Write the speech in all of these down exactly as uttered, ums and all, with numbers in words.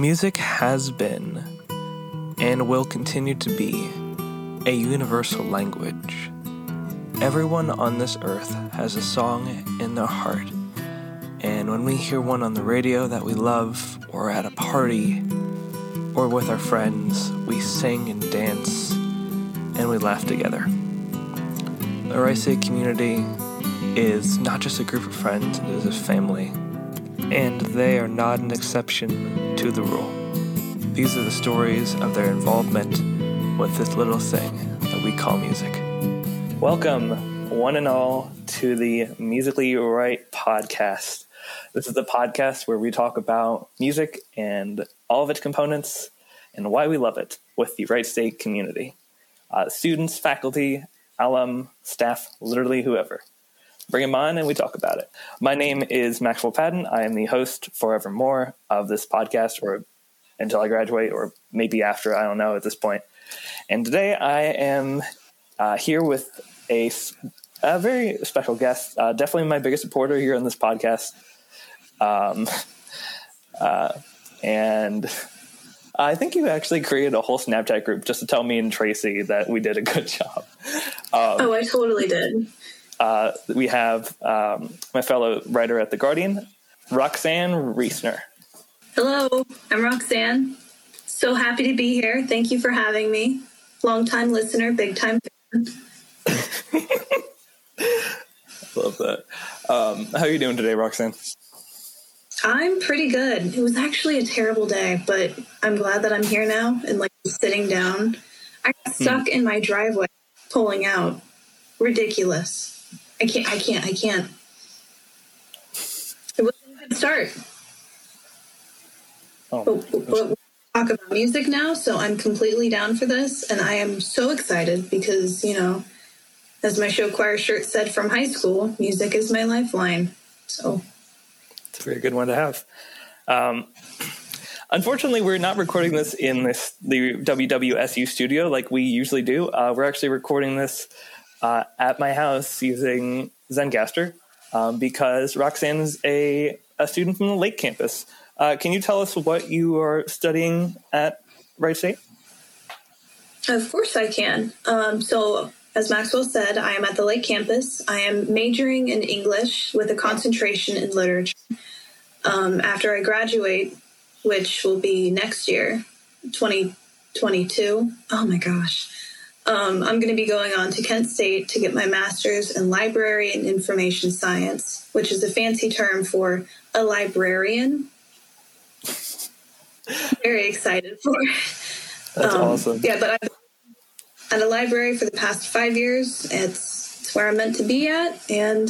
Music has been, and will continue to be, a universal language. Everyone on this earth has a song in their heart, and when we hear one on the radio that we love, or at a party, or with our friends, we sing and dance, and we laugh together. The Wright State community is not just a group of friends, it is a family, and they are not an exception to the rule. These are the stories of their involvement with this little thing that we call music. Welcome, one and all, to the Musically Wright podcast. This is the podcast where we talk about music and all of its components and why we love it with the Wright State community. Uh, students, faculty, alum, staff, literally whoever. Bring them on and we talk about it. My name is Maxwell Patton. I am the host forevermore of this podcast, or until I graduate, or maybe after, I don't know at this point. And today I am uh, here with a, a very special guest, uh, definitely my biggest supporter here on this podcast. Um, uh, and I think you actually created a whole Snapchat group just to tell me and Tracy that we did a good job. Um, oh, I totally did. Uh, we have um, my fellow writer at The Guardian, Roxanne Reisner. Hello, I'm Roxanne. So happy to be here. Thank you for having me. Long-time listener, big-time fan. Love that. Um, how are you doing today, Roxanne? I'm pretty good. It was actually a terrible day, but I'm glad that I'm here now and like sitting down. I got stuck hmm. in my driveway pulling out. Ridiculous. I can't, I can't, I can't. It wasn't a good start. Oh, but, but we'll talk about music now, so I'm completely down for this, and I am so excited because, you know, as my show choir shirt said from high school, music is my lifeline. So it's a very good one to have. Um, unfortunately, we're not recording this in this the W W S U studio like we usually do. Uh, we're actually recording this Uh, at my house using Zencastr um, because Roxanne is a, a student from the Lake Campus. Uh, can you tell us what you are studying at Wright State? Of course I can. Um, so as Maxwell said, I am at the Lake Campus. I am majoring in English with a concentration in literature. Um, after I graduate, which will be next year, twenty twenty-two. Oh my gosh. Um, I'm going to be going on to Kent State to get my master's in library and information science, which is a fancy term for a librarian. Very excited for it. That's um, awesome. Yeah, but I've been at a library for the past five years. It's, it's where I'm meant to be at, and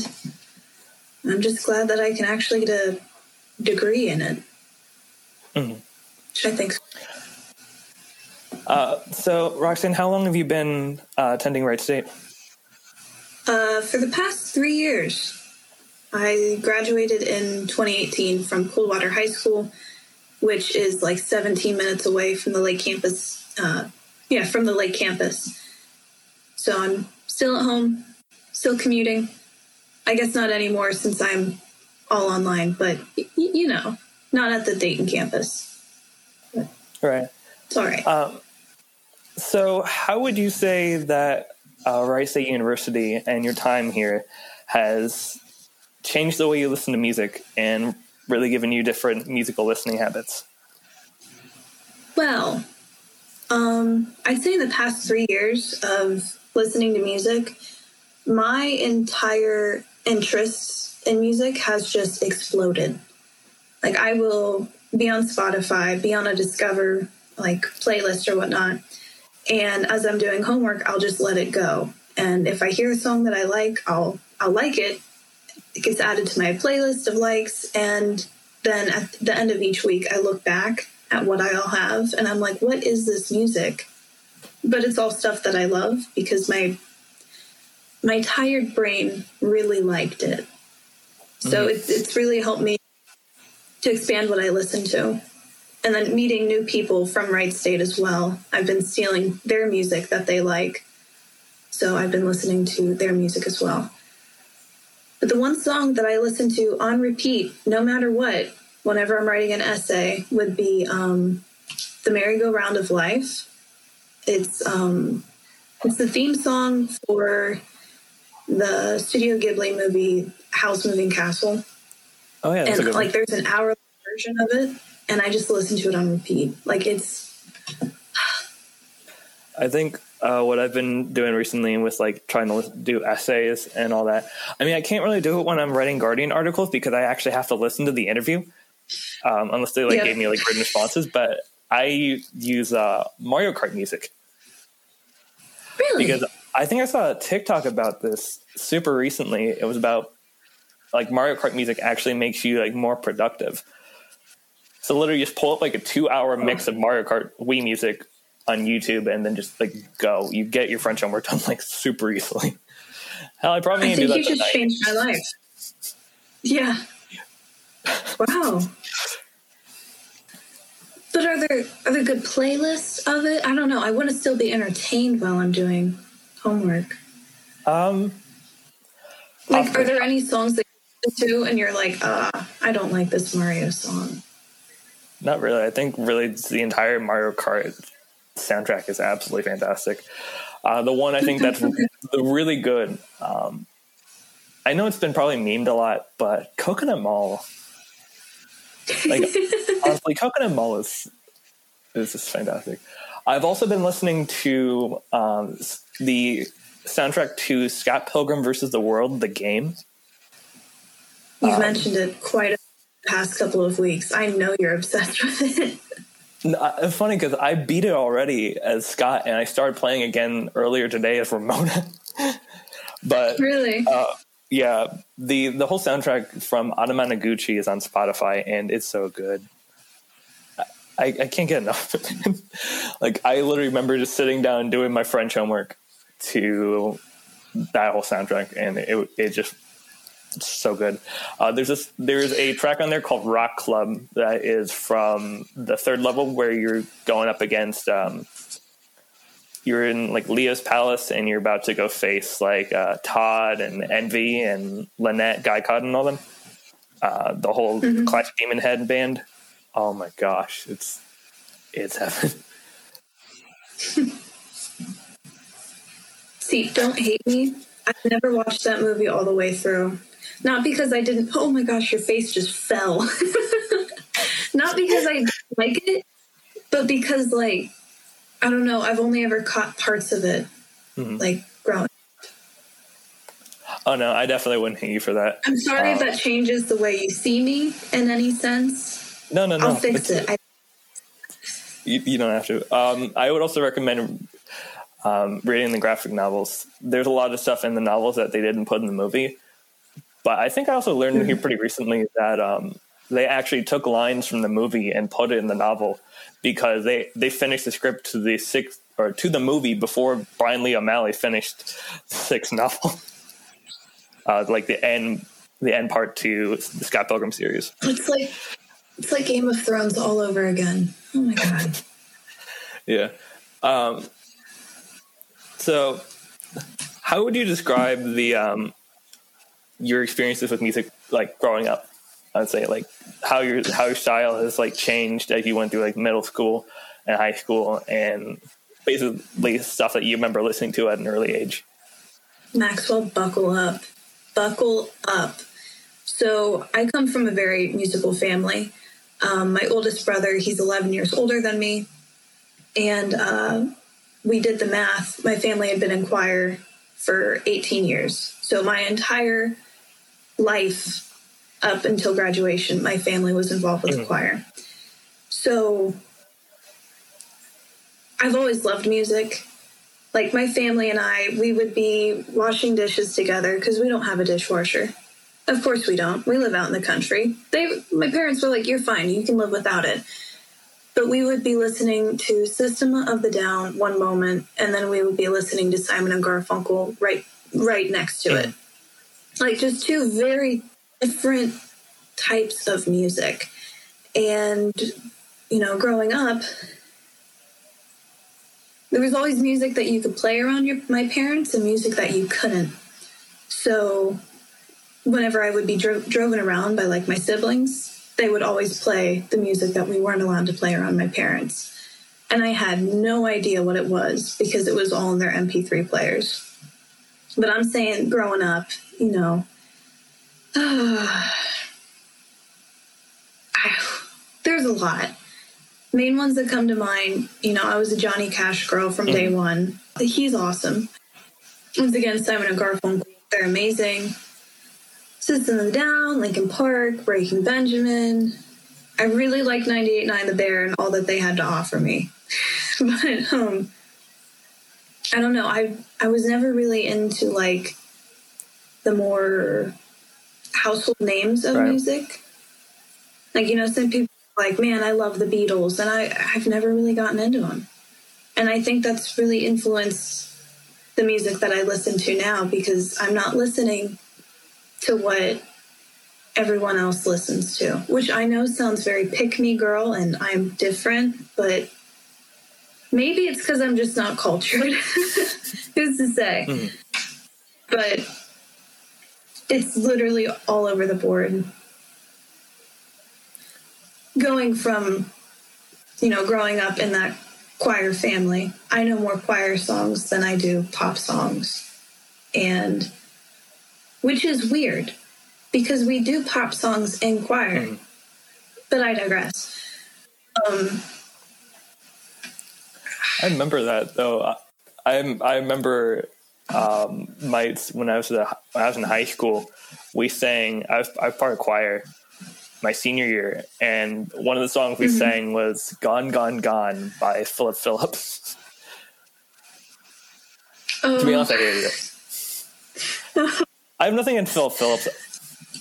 I'm just glad that I can actually get a degree in it, mm-hmm. which I think so. Uh, so, Roxanne, how long have you been uh, attending Wright State? Uh, for the past three years. I graduated in twenty eighteen from Coldwater High School, which is like seventeen minutes away from the Lake Campus. Uh, yeah, from the Lake Campus. So I'm still at home, still commuting. I guess not anymore since I'm all online, but, y- you know, not at the Dayton campus. But right. It's all right. Um, So how would you say that uh, Wright State University and your time here has changed the way you listen to music and really given you different musical listening habits? Well, um, I'd say in the past three years of listening to music, my entire interest in music has just exploded. Like I will be on Spotify, be on a Discover like playlist or whatnot. And as I'm doing homework, I'll just let it go. And if I hear a song that I like, I'll I'll like it. It gets added to my playlist of likes. And then at the end of each week, I look back at what I all have. And I'm like, what is this music? But it's all stuff that I love because my my tired brain really liked it. So mm-hmm. it's, it's really helped me to expand what I listen to. And then meeting new people from Wright State as well. I've been stealing their music that they like. So I've been listening to their music as well. But the one song that I listen to on repeat, no matter what, whenever I'm writing an essay would be um, The Merry-Go-Round of Life. It's um, it's the theme song for the Studio Ghibli movie House Moving Castle. Oh yeah, that's and a good like one. There's an hour version of it, and I just listen to it on repeat. Like it's. I think uh, what I've been doing recently with like trying to do essays and all that. I mean, I can't really do it when I'm writing Guardian articles because I actually have to listen to the interview, um, unless they like yeah. gave me like written responses. But I use uh, Mario Kart music. Really? Because I think I saw a TikTok about this super recently. It was about like Mario Kart music actually makes you like more productive. So literally just pull up like a two-hour mix of Mario Kart Wii music on YouTube and then just like go. You get your French homework done like super easily. Hell, I probably I think do that you just changed my life. Yeah. Wow. But are there are there good playlists of it? I don't know. I want to still be entertained while I'm doing homework. Um like often. Are there any songs that you listen to and you're like, uh, I don't like this Mario song? Not really. I think really the entire Mario Kart soundtrack is absolutely fantastic. Uh, the one I think that's really good. Um, I know it's been probably memed a lot, but Coconut Mall. Like honestly, Coconut Mall is is just fantastic. I've also been listening to um, the soundtrack to Scott Pilgrim versus the World, the game. You've um, mentioned it quite a the past couple of weeks. I know you're obsessed with it. No, it's funny because I beat it already as Scott, and I started playing again earlier today as Ramona. But really, uh, yeah, the the whole soundtrack from Anamanaguchi is on Spotify, and it's so good. I, I can't get enough of it. Like I literally remember just sitting down doing my French homework to that whole soundtrack, and it it just it's so good. Uh, there's this. There's a track on there called Rock Club that is from the third level where you're going up against. Um, you're in like Leo's Palace and you're about to go face like uh, Todd and Envy and Lynette, Guy Cod and all them. Uh, the whole mm-hmm. Clash Demon Head band. Oh my gosh, it's it's heaven. See, don't hate me. I've never watched that movie all the way through. Not because I didn't... Oh, my gosh, your face just fell. Not because I didn't like it, but because, like, I don't know, I've only ever caught parts of it, mm-hmm. like, growing up. Oh, no, I definitely wouldn't hate you for that. I'm sorry um, if that changes the way you see me in any sense. No, no, no. I'll fix it. I- you, you don't have to. Um, I would also recommend... Um, reading the graphic novels. There's a lot of stuff in the novels that they didn't put in the movie. But I think I also learned mm-hmm. here pretty recently that um, they actually took lines from the movie and put it in the novel because they, they finished the script to the sixth or to the movie before Brian Lee O'Malley finished the sixth novel. uh, like the end the end part to the Scott Pilgrim series. It's like it's like Game of Thrones all over again. Oh my god. yeah. Um So, how would you describe the um, your experiences with music, like growing up? I'd say, like how your how your style has like changed as you went through like middle school and high school, and basically stuff that you remember listening to at an early age. Maxwell, buckle up, buckle up. So I come from a very musical family. Um, my oldest brother, he's eleven years older than me, and. Uh, We did the math. My family had been in choir for eighteen years. So my entire life up until graduation, my family was involved with mm-hmm. the choir. So I've always loved music. Like my family and I, we would be washing dishes together because we don't have a dishwasher. Of course we don't. We live out in the country. They, my parents were like, you're fine. You can live without it. But we would be listening to System of a Down one moment, and then we would be listening to Simon and Garfunkel right right next to it. Like, just two very different types of music. And, you know, growing up, there was always music that you could play around your, my parents and music that you couldn't. So whenever I would be dro- driven around by, like, my siblings... they would always play the music that we weren't allowed to play around my parents. And I had no idea what it was because it was all in their M P three players. But I'm saying growing up, you know, uh, I, there's a lot. Main ones that come to mind, you know, I was a Johnny Cash girl from day one. He's awesome. Once again, Simon and Garfunkel, they're amazing. System of a Down, Linkin Park, Breaking Benjamin. I really like ninety-eight point nine The Bear and all that they had to offer me. But um, I don't know. I I was never really into like the more household names of right. music. Like, you know, some people like, man, I love the Beatles, and I, I've never really gotten into them. And I think that's really influenced the music that I listen to now, because I'm not listening to what everyone else listens to, which I know sounds very pick-me girl and I'm different, but maybe it's because I'm just not cultured. Who's to say? Mm-hmm. But it's literally all over the board. Going from, you know, growing up in that choir family, I know more choir songs than I do pop songs. And which is weird because we do pop songs in choir, mm-hmm. but I digress. Um, I remember that though. I I remember um, my when I was at, when I was in high school, we sang. I was, I was part of choir my senior year, and one of the songs we mm-hmm. sang was "Gone, Gone, Gone" by Philip Phillips. Oh. To be honest, I hated it. I have nothing against Philip Phillips.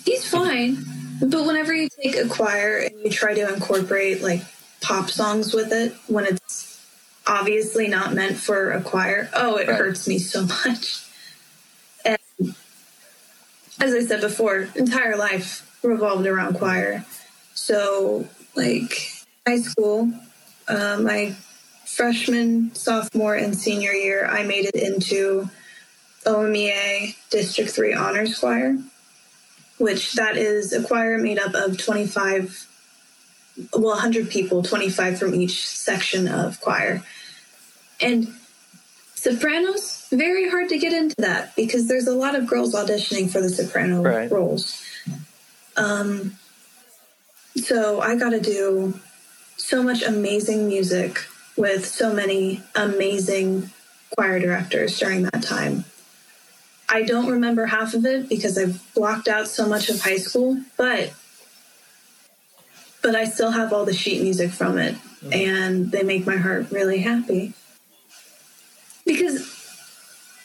He's fine, but whenever you take a choir and you try to incorporate like pop songs with it, when it's obviously not meant for a choir, oh, it right. hurts me so much. And as I said before, entire life revolved around choir. So, like, high school, uh, my freshman, sophomore, and senior year, I made it into O M E A District three Honors Choir, which that is a choir made up of twenty-five, well, one hundred people, twenty-five from each section of choir. And sopranos, very hard to get into that because there's a lot of girls auditioning for the soprano right. roles. Um, so I got to do so much amazing music with so many amazing choir directors during that time. I don't remember half of it because I've blocked out so much of high school, but but I still have all the sheet music from it, mm. and they make my heart really happy. Because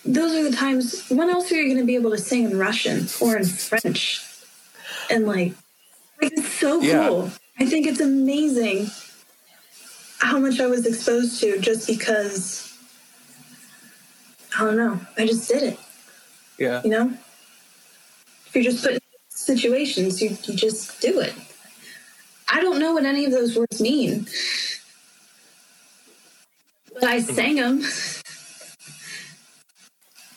those are the times, when else are you going to be able to sing in Russian or in French? And like, like it's so yeah. cool. I think it's amazing how much I was exposed to just because, I don't know, I just did it. Yeah. You know? If you're just put in situations, you, you just do it. I don't know what any of those words mean. But I sang them.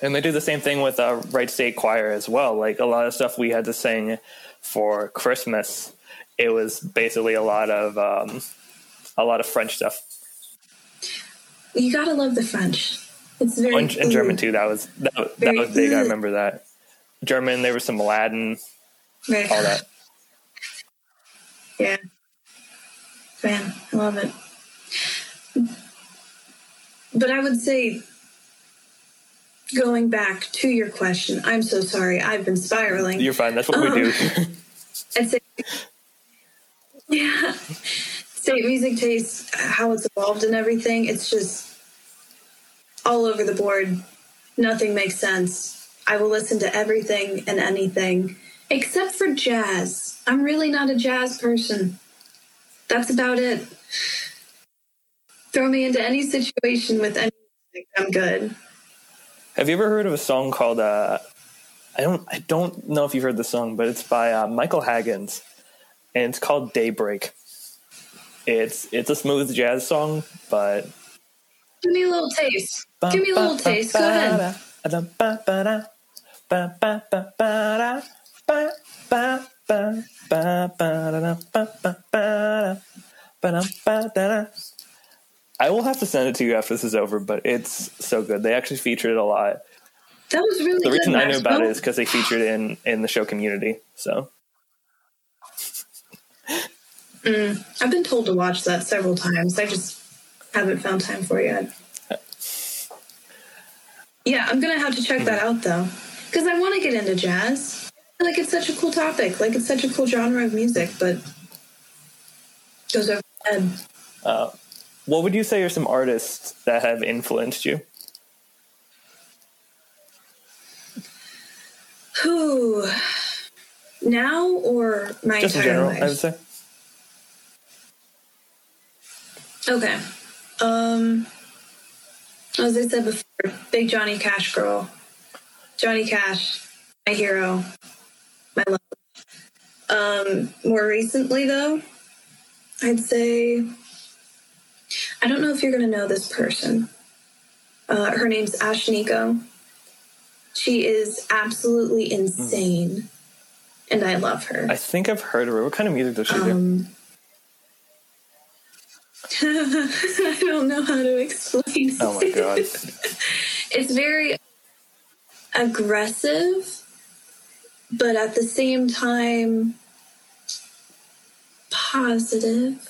And they do the same thing with uh, Wright State Choir as well. Like, a lot of stuff we had to sing for Christmas, it was basically a lot of um, a lot of French stuff. You gotta love the French. It's very oh, and, and German too. That was that, that was big. Good. I remember that. German. There was some Latin. Right. All that. Yeah. Man, I love it. But I would say, going back to your question, I'm so sorry. I've been spiraling. You're fine. That's what um, we do. I'd say, yeah. State music taste, how it's evolved and everything. It's just all over the board. Nothing makes sense. I will listen to everything and anything except for jazz. I'm really not a jazz person. That's about it. Throw me into any situation with any music, I'm good. Have you ever heard of a song called uh I don't I don't know if you've heard the song, but it's by uh, Michael Haggins, and it's called Daybreak. It's it's a smooth jazz song, but give me a little taste. Give me a little taste. Go ahead. ba ba ba da ba ba ba da ba da. I will have to send it to you after this is over, but it's so good. They actually featured it a lot. That was really the good. The reason I knew about it is because they featured it in, in the show Community. So, mm, I've been told to watch that several times. I just haven't found time for it yet. Yeah, I'm going to have to check that out, though, because I want to get into jazz. Like, it's such a cool topic. Like, it's such a cool genre of music, but it goes over my head. Uh, what would you say are some artists that have influenced you? Who? Now or my Just entire life? Just in general, I would say. Okay. Um, as I said before, big Johnny Cash girl. Johnny Cash, my hero, my love. Um, more recently, though, I'd say, I don't know if you're going to know this person. Uh, her name's Ash Nico. She is absolutely insane, mm. and I love her. I think I've heard of her. What kind of music does she um, do? I don't know how to explain it. Oh, my God. It's very aggressive, but at the same time, positive.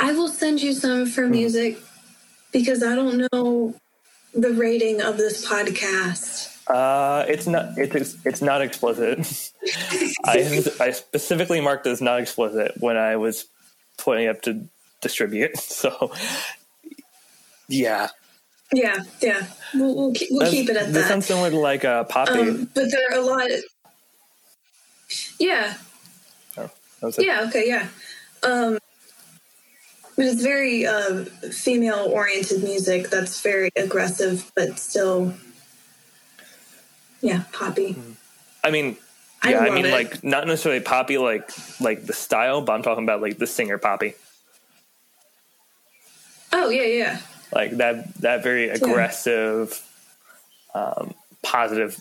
I will send you some of her music because I don't know the rating of this podcast. Uh, it's not. It's it's not explicit. I I specifically marked as not explicit when I was putting up to distribute. So, yeah. Yeah, yeah. We'll, we'll, keep, we'll keep it at that. That sounds similar to like uh, Poppy. Um, but there are a lot... Of, yeah. Oh, that yeah, okay, yeah. Um, but it's very uh, female-oriented music that's very aggressive, but still... Yeah, Poppy. I mean, yeah, I, I mean, it. like, not necessarily Poppy, like, like the style, but I'm talking about, like, the singer Poppy. Oh, yeah, yeah. Like that, that very aggressive, yeah. um, positive.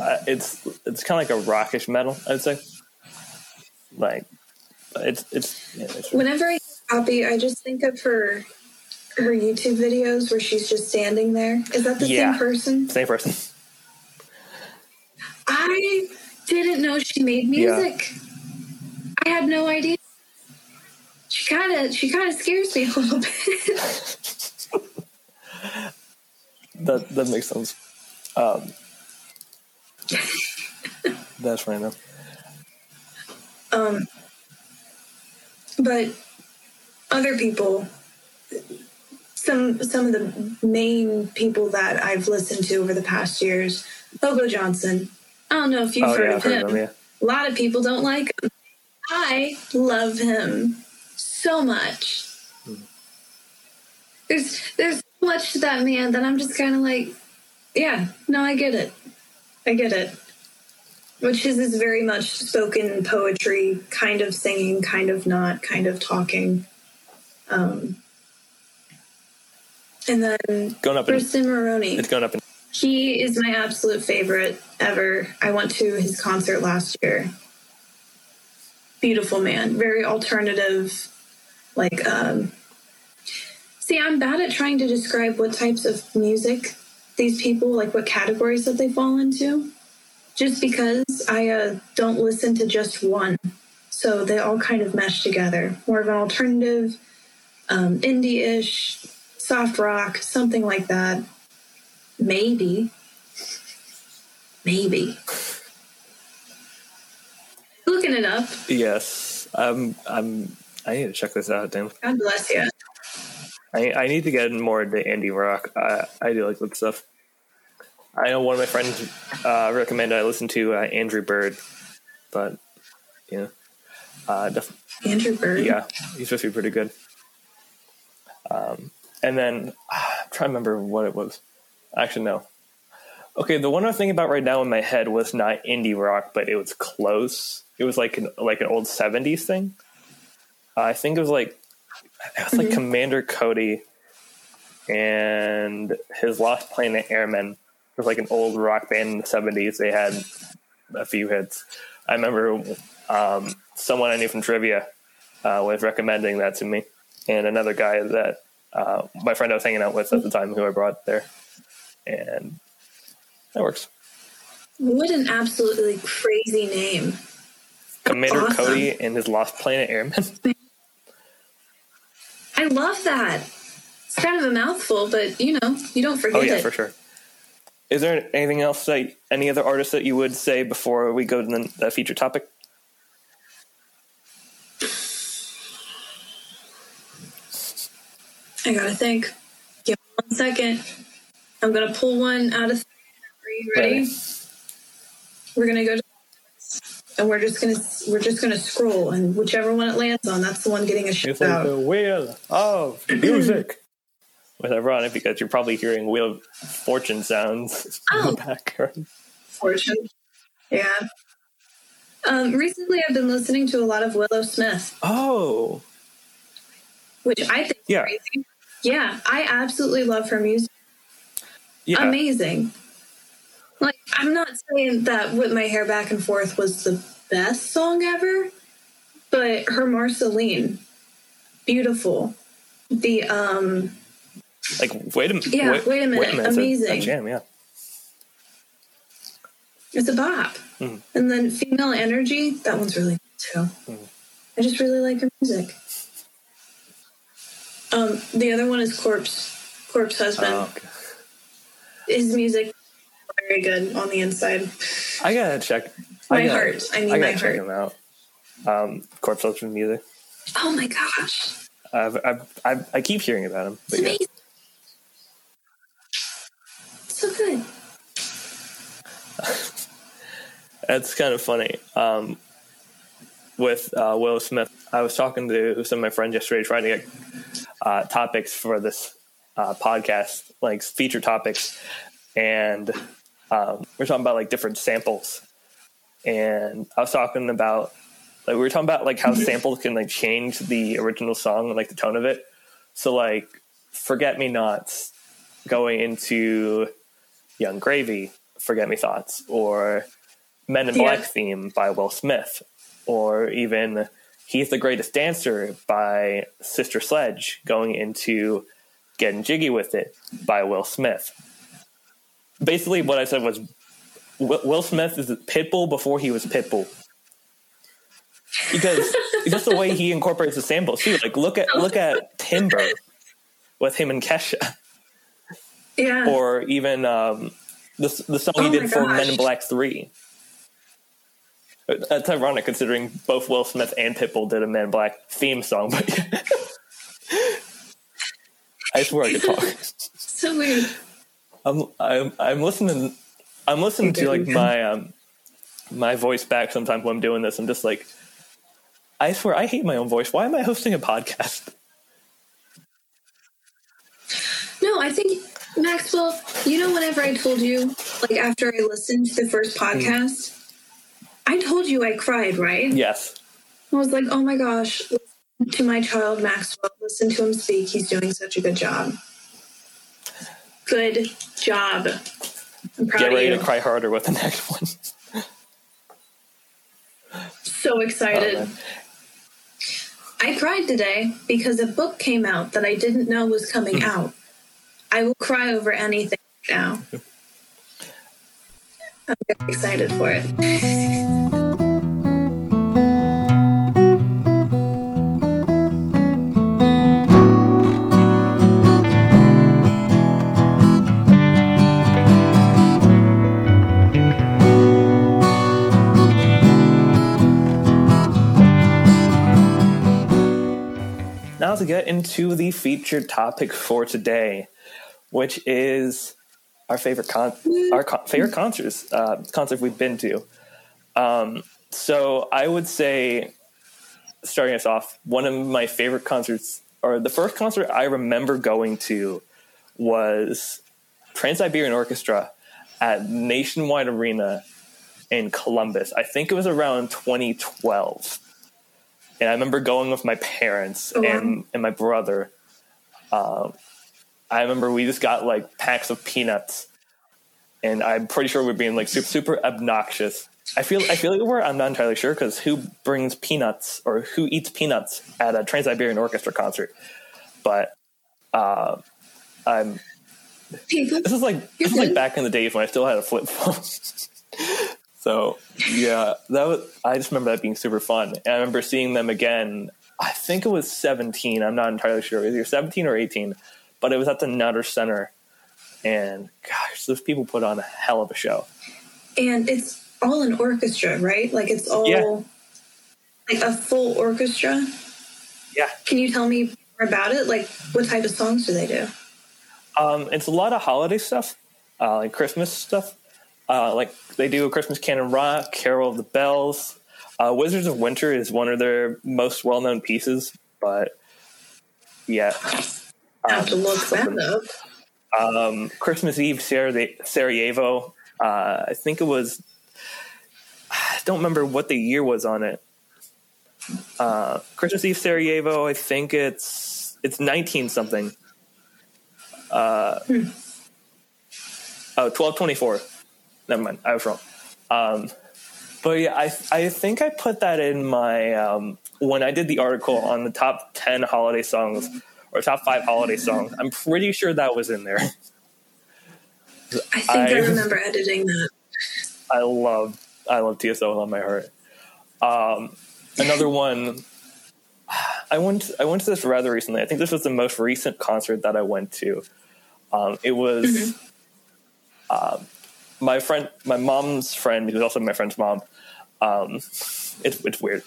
Uh, it's it's kind of like a rockish metal, I'd say. Like it's it's. Yeah, it's Whenever I copy, I just think of her her YouTube videos where she's just standing there. Is that the yeah, same person? Same person. I didn't know she made music. Yeah. I had no idea. She kind of she kind of scares me a little bit. That that makes sense. Um, that's random. Um, but other people, some some of the main people that I've listened to over the past years, Pogo Johnson. I don't know if you've oh, heard, yeah, of, heard him. of him. Yeah. A lot of people don't like him. I love him so much. Mm. There's there's. Much to that man that I'm just kind of like, yeah, no, I get it. I get it. Which is, is very much spoken poetry, kind of singing, kind of not, kind of talking. Um, and then going up Briston in, Maroney. It's going up in. He is my absolute favorite ever. I went to his concert last year. Beautiful man. Very alternative, like... Um, See, I'm bad at trying to describe what types of music these people, like what categories that they fall into, just because I uh, don't listen to just one. So they all kind of mesh together. More of an alternative, um, indie-ish, soft rock, something like that. Maybe. Maybe. Looking it up. Yes. Um, I'm, I need to check this out, Dan. God bless you. I, I need to get more into indie rock. I, I do like that stuff. I know one of my friends uh, recommended I listen to uh, Andrew Bird, but you know, uh, def- Andrew Bird. Yeah, he's supposed to be pretty good. Um, and then uh, I'm trying to remember what it was. Actually, no. Okay, the one I was thinking about right now in my head was not indie rock, but it was close. It was like an like an old seventies thing. Uh, I think it was like. It was like mm-hmm. Commander Cody and his Lost Planet Airmen. It was like an old rock band in the seventies. They had a few hits. I remember um, someone I knew from trivia uh, was recommending that to me, and another guy that uh, my friend I was hanging out with at the time who I brought there, and that works. What an absolutely crazy name. Commander awesome. Cody and his Lost Planet Airmen. I love that. It's kind of a mouthful, but, you know, you don't forget it. Oh, yeah, it. for sure. Is there anything else, that, any other artists that you would say before we go to the, the feature topic? I gotta think. Give me one second. I'm gonna pull one out of... Are you ready? Right. We're gonna go to... And we're just gonna we're just gonna scroll, and whichever one it lands on, that's the one getting a shout out. It's like the wheel of music. With ironic, because you're probably hearing Wheel of Fortune sounds oh. in the background. Fortune, yeah. Um, recently, I've been listening to a lot of Willow Smith. Oh, which I think yeah. is crazy. Yeah, I absolutely love her music. Yeah, amazing. Like, I'm not saying that Whip My Hair Back and Forth was the best song ever, but her Marceline, beautiful. The, um... Like, wait a minute. Yeah, wait, wait a minute. Wait a minute. Amazing. A, a jam, yeah. It's a bop. Mm. And then Female Energy, that one's really good, too. Mm. I just really like her music. Um, the other one is Corpse, Corpse Husband. Oh, okay. His music... very good on the inside. I gotta check. My I gotta, heart. I need I my heart. I gotta check him out. Um, Corpse Husband music. Oh my gosh. I've, I've, I've, I keep hearing about him. But it's yeah. amazing. So good. That's kind of funny. Um, with uh, Will Smith, I was talking to some of my friends yesterday trying to get uh, topics for this uh, podcast, like feature topics. And... Um, we're talking about like different samples, and I was talking about like we were talking about like how samples can like change the original song and like the tone of it. So like Forget Me Nots going into Yung Gravy, Forget Me Thoughts, or Men in yeah. Black theme by Will Smith, or even He's the Greatest Dancer by Sister Sledge going into Getting Jiggy with It by Will Smith. Basically, what I said was Will Smith is Pitbull before he was Pitbull, because just the way he incorporates the samples too. Like look at look at Timber with him and Kesha, yeah, or even um, the the song oh he did for gosh. Men in Black three. That's ironic considering both Will Smith and Pitbull did a Men in Black theme song. But I swear I could talk. So weird. I'm, I'm I'm listening. I'm listening to like my um, my voice back sometimes when I'm doing this. I'm just like, I swear I hate my own voice. Why am I hosting a podcast? No, I think Maxwell. You know, whenever I told you, like after I listened to the first podcast, mm. I told you I cried, right? Yes. I was like, oh my gosh, listen to my child Maxwell. Listen to him speak. He's doing such a good job. Good job. I'm proud Get ready of you. to cry harder with the next one. So excited. Oh, I cried today because a book came out that I didn't know was coming mm. out. I will cry over anything now. I'm excited for it. Now to get into the featured topic for today, which is our favorite con- our con- favorite concerts uh, concerts we've been to. Um, so I would say, starting us off, one of my favorite concerts, or the first concert I remember going to, was Trans-Siberian Orchestra at Nationwide Arena in Columbus. I think it was around twenty twelve. And I remember going with my parents oh, wow. and, and my brother. Um, I remember we just got, like, packs of peanuts. And I'm pretty sure we were being, like, super, super obnoxious I feel I feel you were. I'm not entirely sure, because who brings peanuts or who eats peanuts at a Trans-Siberian Orchestra concert? But uh, I'm. People. This is like this is like back in the days when I still had a flip phone. So yeah, that was. I just remember that being super fun, and I remember seeing them again. I think it was seventeen. I'm not entirely sure. It was either seventeen or eighteen, but it was at the Nutter Center, and gosh, those people put on a hell of a show. And it's all an orchestra, right? Like it's all yeah. like a full orchestra. Yeah. Can you tell me more about it? Like, what type of songs do they do? Um, it's a lot of holiday stuff, uh, like Christmas stuff. Uh, like they do a Christmas Canon Rock, Carol of the Bells. Uh, Wizards of Winter is one of their most well-known pieces, but yeah. I have um, to look that up. Um, Christmas Eve, Sarajevo. Uh, I think it was, I don't remember what the year was on it. Uh, Christmas Eve, Sarajevo, I think it's it's nineteen-something. Uh, hmm. Oh, twelve twenty-four. Never mind, I was wrong. Um But yeah, I I think I put that in my, um, when I did the article on the top ten holiday songs or top five holiday songs, I'm pretty sure that was in there. I think I, I remember editing that. I love, I love T S O with all my heart. Um, another one, I went, I went to this rather recently. I think this was the most recent concert that I went to. Um, it was, mm-hmm. um, My friend, my mom's friend, who's also my friend's mom, um, it's it's weird.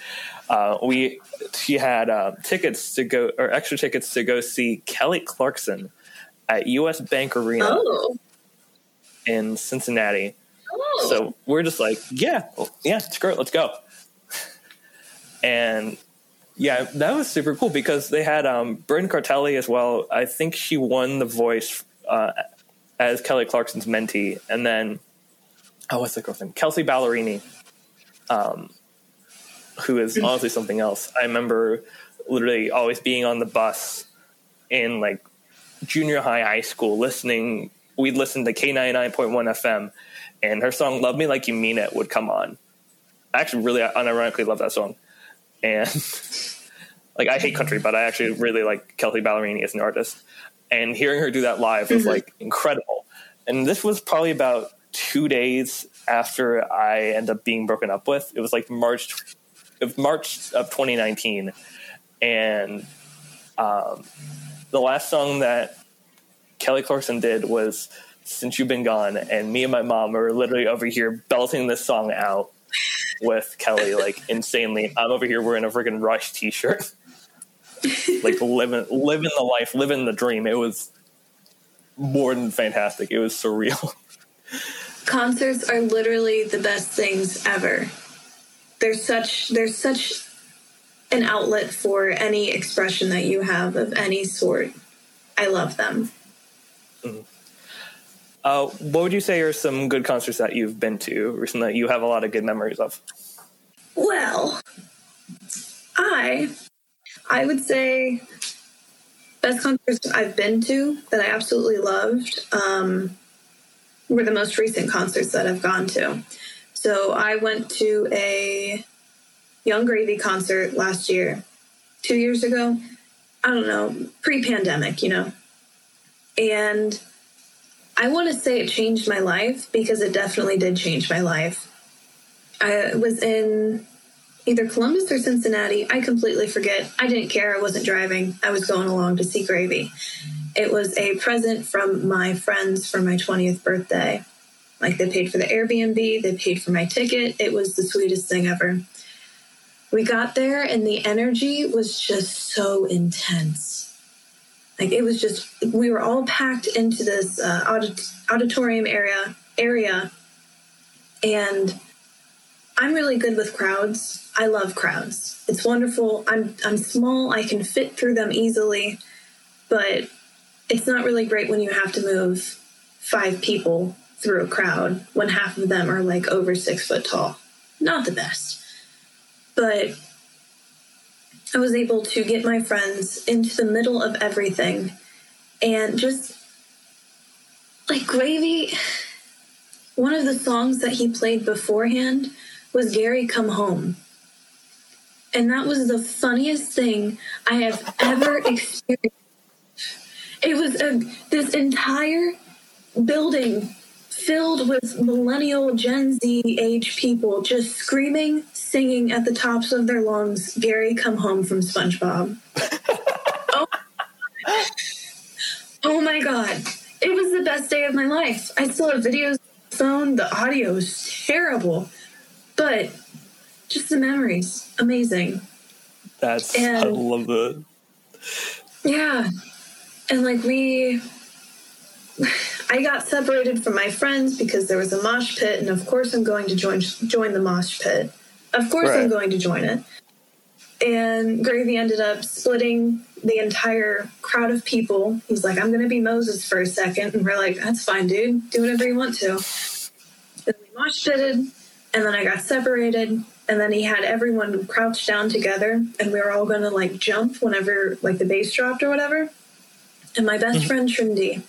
Uh, we she had uh, tickets to go, or extra tickets to go see Kelly Clarkson at U S Bank Arena oh. in Cincinnati. Oh. So we're just like, yeah, well, yeah, screw it, let's go. And yeah, that was super cool because they had um, Bryn Cartelli as well. I think she won The Voice. Uh, as Kelly Clarkson's mentee. And then, oh, what's the girl's name? Kelsea Ballerini, um, who is honestly something else. I remember literally always being on the bus in, like, junior high, high school, listening. We'd listen to K ninety-nine point one F M, and her song Love Me Like You Mean It would come on. I actually really unironically love that song. And, like, I hate country, but I actually really like Kelsea Ballerini as an artist. And hearing her do that live was, like, incredible. And this was probably about two days after I ended up being broken up with. It was, like, March March of twenty nineteen. And um, the last song that Kelly Clarkson did was Since You've Been Gone. And me and my mom were literally over here belting this song out with Kelly, like, insanely. I'm over here wearing a freaking Rush T-shirt. Like living, living the life, living the dream. It was more than fantastic. It was surreal. Concerts are literally the best things ever. They're such, they're such an outlet for any expression that you have of any sort. I love them. Mm-hmm. Uh, what would you say are some good concerts that you've been to recently that you have a lot of good memories of? Well, I... I would say best concerts I've been to that I absolutely loved um, were the most recent concerts that I've gone to. So I went to a Yung Gravy concert last year, two years ago. I don't know, pre-pandemic, you know. And I want to say it changed my life because it definitely did change my life. I was in... either Columbus or Cincinnati. I completely forget. I didn't care. I wasn't driving. I was going along to see Gravy. It was a present from my friends for my twentieth birthday. Like, they paid for the Airbnb. They paid for my ticket. It was the sweetest thing ever. We got there, and the energy was just so intense. Like, it was just, we were all packed into this uh, audit- auditorium area, area, and I'm really good with crowds. I love crowds. It's wonderful. I'm I'm small. I can fit through them easily, but it's not really great when you have to move five people through a crowd when half of them are like over six foot tall. Not the best. But I was able to get my friends into the middle of everything and just like Gravy. One of the songs that he played beforehand was Gary Come Home. And that was the funniest thing I have ever experienced. It was a, this entire building filled with millennial Gen Z age people just screaming, singing at the tops of their lungs, Gary Come Home from SpongeBob. Oh. Oh my God. It was the best day of my life. I still have videos on my phone. The audio is terrible. But just the memories. Amazing. That's, and I love that. Yeah. And like we, I got separated from my friends because there was a mosh pit. And of course I'm going to join, join the mosh pit. Of course right. I'm going to join it. And Gravy ended up splitting the entire crowd of people. He's like, I'm going to be Moses for a second. And we're like, that's fine, dude. Do whatever you want to. Then we mosh pitted, and then I got separated, and then he had everyone crouched down together, and we were all going to, like, jump whenever, like, the bass dropped or whatever. And my best mm-hmm. friend, Trindy,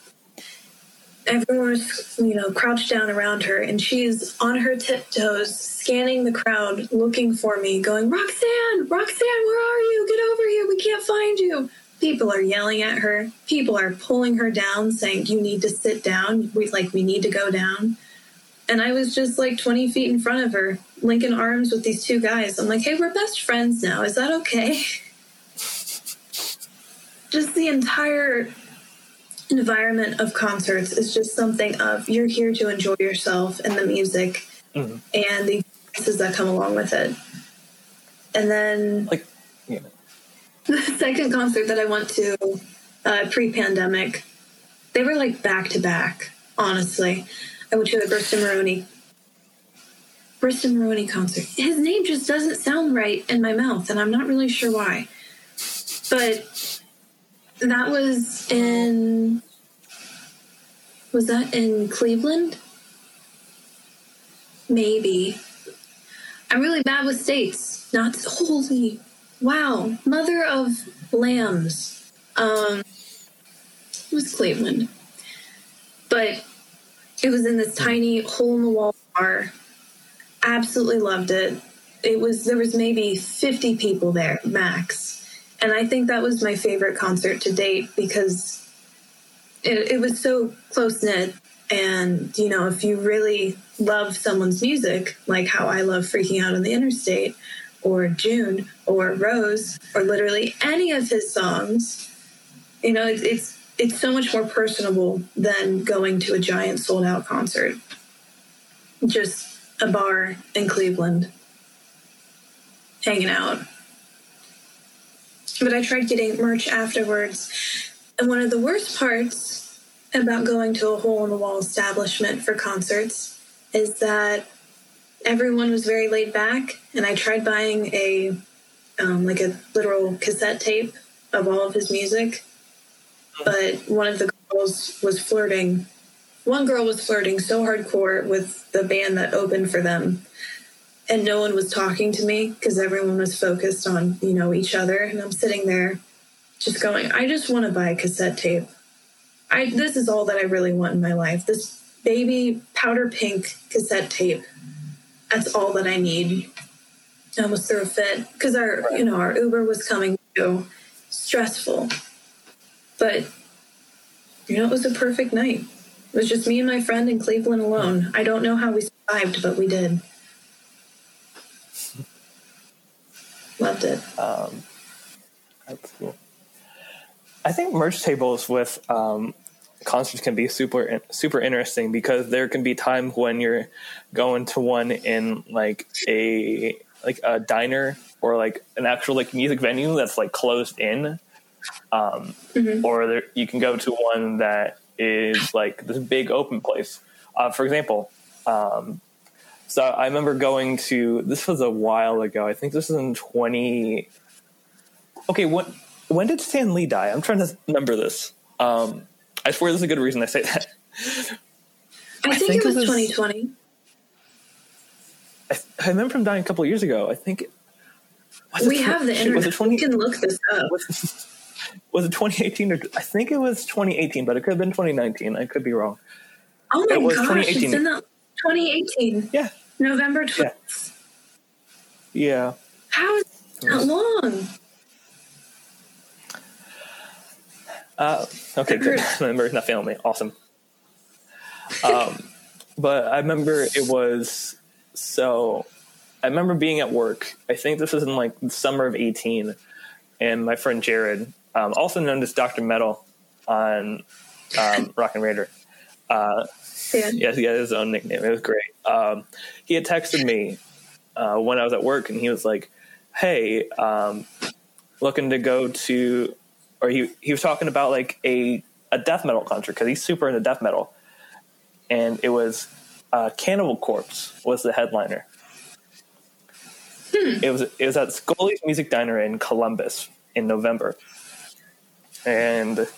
everyone was, you know, crouched down around her, and she's on her tiptoes, scanning the crowd, looking for me, going, Roxanne, Roxanne, where are you? Get over here. We can't find you. People are yelling at her. People are pulling her down, saying, you need to sit down. We like, we need to go down. And I was just like twenty feet in front of her, linking arms with these two guys. I'm like, hey, we're best friends now. Is that okay? Just the entire environment of concerts is just something of, you're here to enjoy yourself and the music mm-hmm. and the experiences that come along with it. And then like, yeah. the second concert that I went to uh, pre-pandemic, they were like back to back, honestly. I went to the Briston Maroney Briston Maroney concert. His name just doesn't sound right in my mouth, and I'm not really sure why. But that was in, was that in Cleveland? Maybe. I'm really bad with states. Not, holy, wow. Mother of lambs. Um, it was Cleveland. But it was in this tiny hole-in-the-wall bar. Absolutely loved it. It was, there was maybe fifty people there, max. And I think that was my favorite concert to date because it, it was so close-knit. And, you know, if you really love someone's music, like how I love Freaking Out on the Interstate or June or Rose or literally any of his songs, you know, it, it's it's so much more personable than going to a giant sold-out concert. Just a bar in Cleveland, hanging out. But I tried getting merch afterwards. And one of the worst parts about going to a hole-in-the-wall establishment for concerts is that everyone was very laid back. And I tried buying a, um, like a literal cassette tape of all of his music. But one of the girls was flirting. One girl was flirting so hardcore with the band that opened for them. And no one was talking to me because everyone was focused on, you know, each other. And I'm sitting there just going, I just want to buy a cassette tape. I This is all that I really want in my life. This baby powder pink cassette tape. That's all that I need. I almost threw a fit because our, you know, our Uber was coming too. Stressful. But, you know, it was a perfect night. It was just me and my friend in Cleveland alone. I don't know how we survived, but we did. Loved it. Um, that's cool. I think merch tables with um, concerts can be super, super interesting because there can be times when you're going to one in like a like a diner or like an actual like music venue that's like closed in. Um, mm-hmm. Or there, you can go to one that is like this big open place. Uh, for example, um, so I remember going to, this was a while ago. I think this was in twenty. Okay, what, when did Stan Lee die? I'm trying to remember this. Um, I swear this is a good reason I say that. I think, I think it was, was twenty twenty. I, I remember him dying a couple of years ago. I think. We tw- have the internet. Was it twenty- we can look this up. Was it twenty eighteen? Or I think it was twenty eighteen, but it could have been twenty nineteen. I could be wrong. Oh my it was gosh, twenty eighteen. It's in the twenty eighteen. Yeah. November twelfth. Yeah. Yeah. How is it that long? Uh, okay, good. I remember not failing me. Awesome. Um, but I remember it was, so I remember being at work. I think this was in like the summer of eighteen. And my friend Jared, um, also known as Doctor Metal on um, Rockin' Raider. Uh, yeah. Yes, he had his own nickname. It was great. Um, he had texted me uh, when I was at work, and he was like, hey, um, looking to go to... Or he, he was talking about like a, a death metal concert because he's super into death metal. And it was uh, Cannibal Corpse was the headliner. Hmm. It was it was at Scully's Music Diner in Columbus in November. And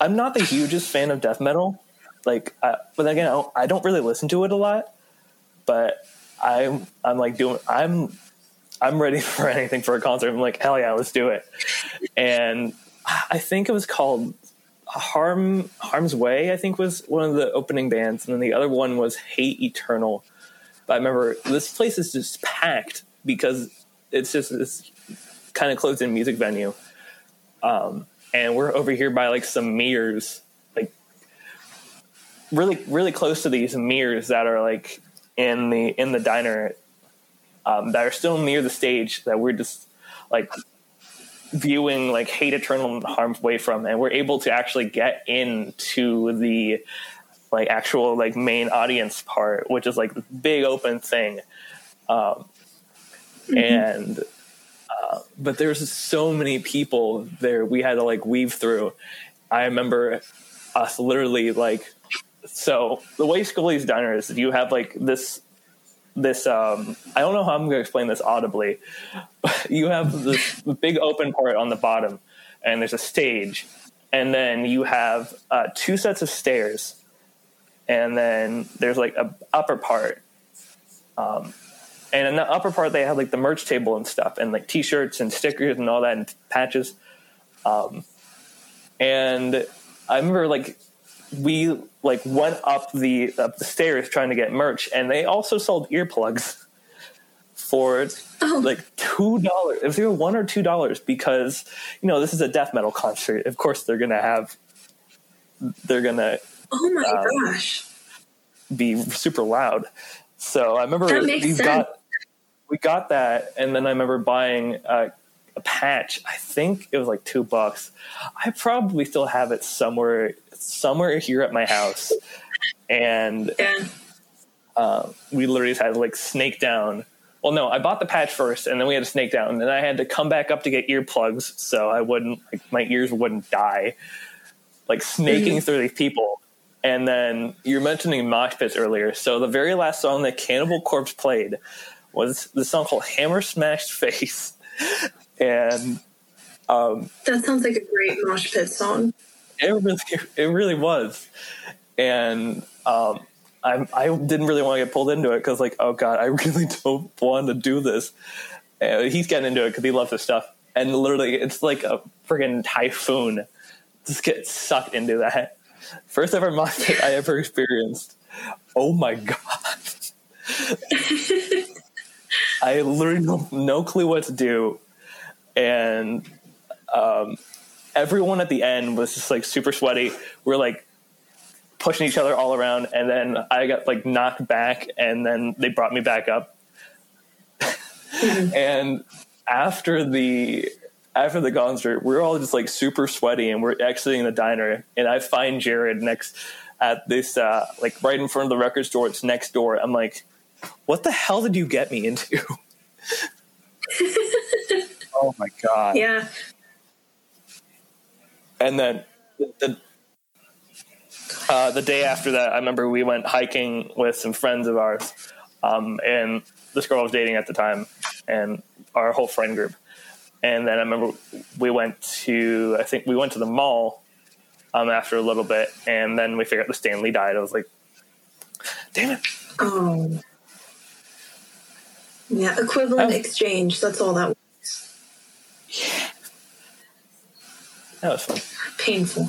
I'm not the hugest fan of death metal. Like, I, but again, I don't, I don't really listen to it a lot. But I'm I'm like doing I'm I'm ready for anything for a concert. I'm like, hell yeah, let's do it. And I think it was called Harm Harm's Way, I think was one of the opening bands. And then the other one was Hate Eternal. But I remember this place is just packed because it's just this kind of closed-in music venue. Um, and we're over here by, like, some mirrors, like, really really close to these mirrors that are, like, in the in the diner um, that are still near the stage that we're just, like... viewing like Hate Eternal and Harm's Way from, and we're able to actually get into the like actual like main audience part, which is like the big open thing. Um, mm-hmm. And uh, but there's so many people there, we had to like weave through. I remember us literally like, so the way Scully's Diner is, if you have like this. This um I don't know how I'm going to explain this audibly, but you have this big open part on the bottom, and there's a stage, and then you have uh, two sets of stairs, and then there's like a upper part, um, and in the upper part they have like the merch table and stuff, and like T-shirts and stickers and all that and patches, um, and I remember like. We like went up the up the stairs trying to get merch, and they also sold earplugs for oh. like two dollars. It was either one or two dollars because you know this is a death metal concert. Of course, they're gonna have they're gonna oh my um, gosh be super loud. So I remember that makes we sense. got we got that, and then I remember buying uh, a patch. I think it was like two bucks. I probably still have it somewhere. somewhere here at my house, and yeah. uh, we literally just had to like snake down. Well, no, I bought the patch first, and then we had to snake down, and then I had to come back up to get earplugs so I wouldn't like my ears wouldn't die. Like snaking mm-hmm. through these people, and then you were mentioning mosh pits earlier. So the very last song that Cannibal Corpse played was the song called "Hammer Smashed Face," and um, that sounds like a great mosh pit song. It really, it really was, and um, I, I didn't really want to get pulled into it because, like, oh god, I really don't want to do this. And he's getting into it because he loves this stuff, and literally, it's like a freaking typhoon. Just get sucked into that. First ever mosh pit I ever experienced. Oh my god! I literally have no clue what to do, and um. Everyone at the end was just like super sweaty. We're like pushing each other all around, and then I got like knocked back, and then they brought me back up. Mm-hmm. And after the after the concert, we're all just like super sweaty, and we're exiting the diner. And I find Jared next at this uh, like right in front of the record store. It's next door. I'm like, what the hell did you get me into? Oh my god! Yeah. And then the, uh, the day after that, I remember we went hiking with some friends of ours, um, and this girl I was dating at the time, and our whole friend group. And then I remember we went to, I think we went to the mall um, after a little bit, and then we figured out that Stanley died. I was like, damn it. Oh. Yeah, equivalent oh. exchange. That's all that was. Yeah. That was fun. Painful.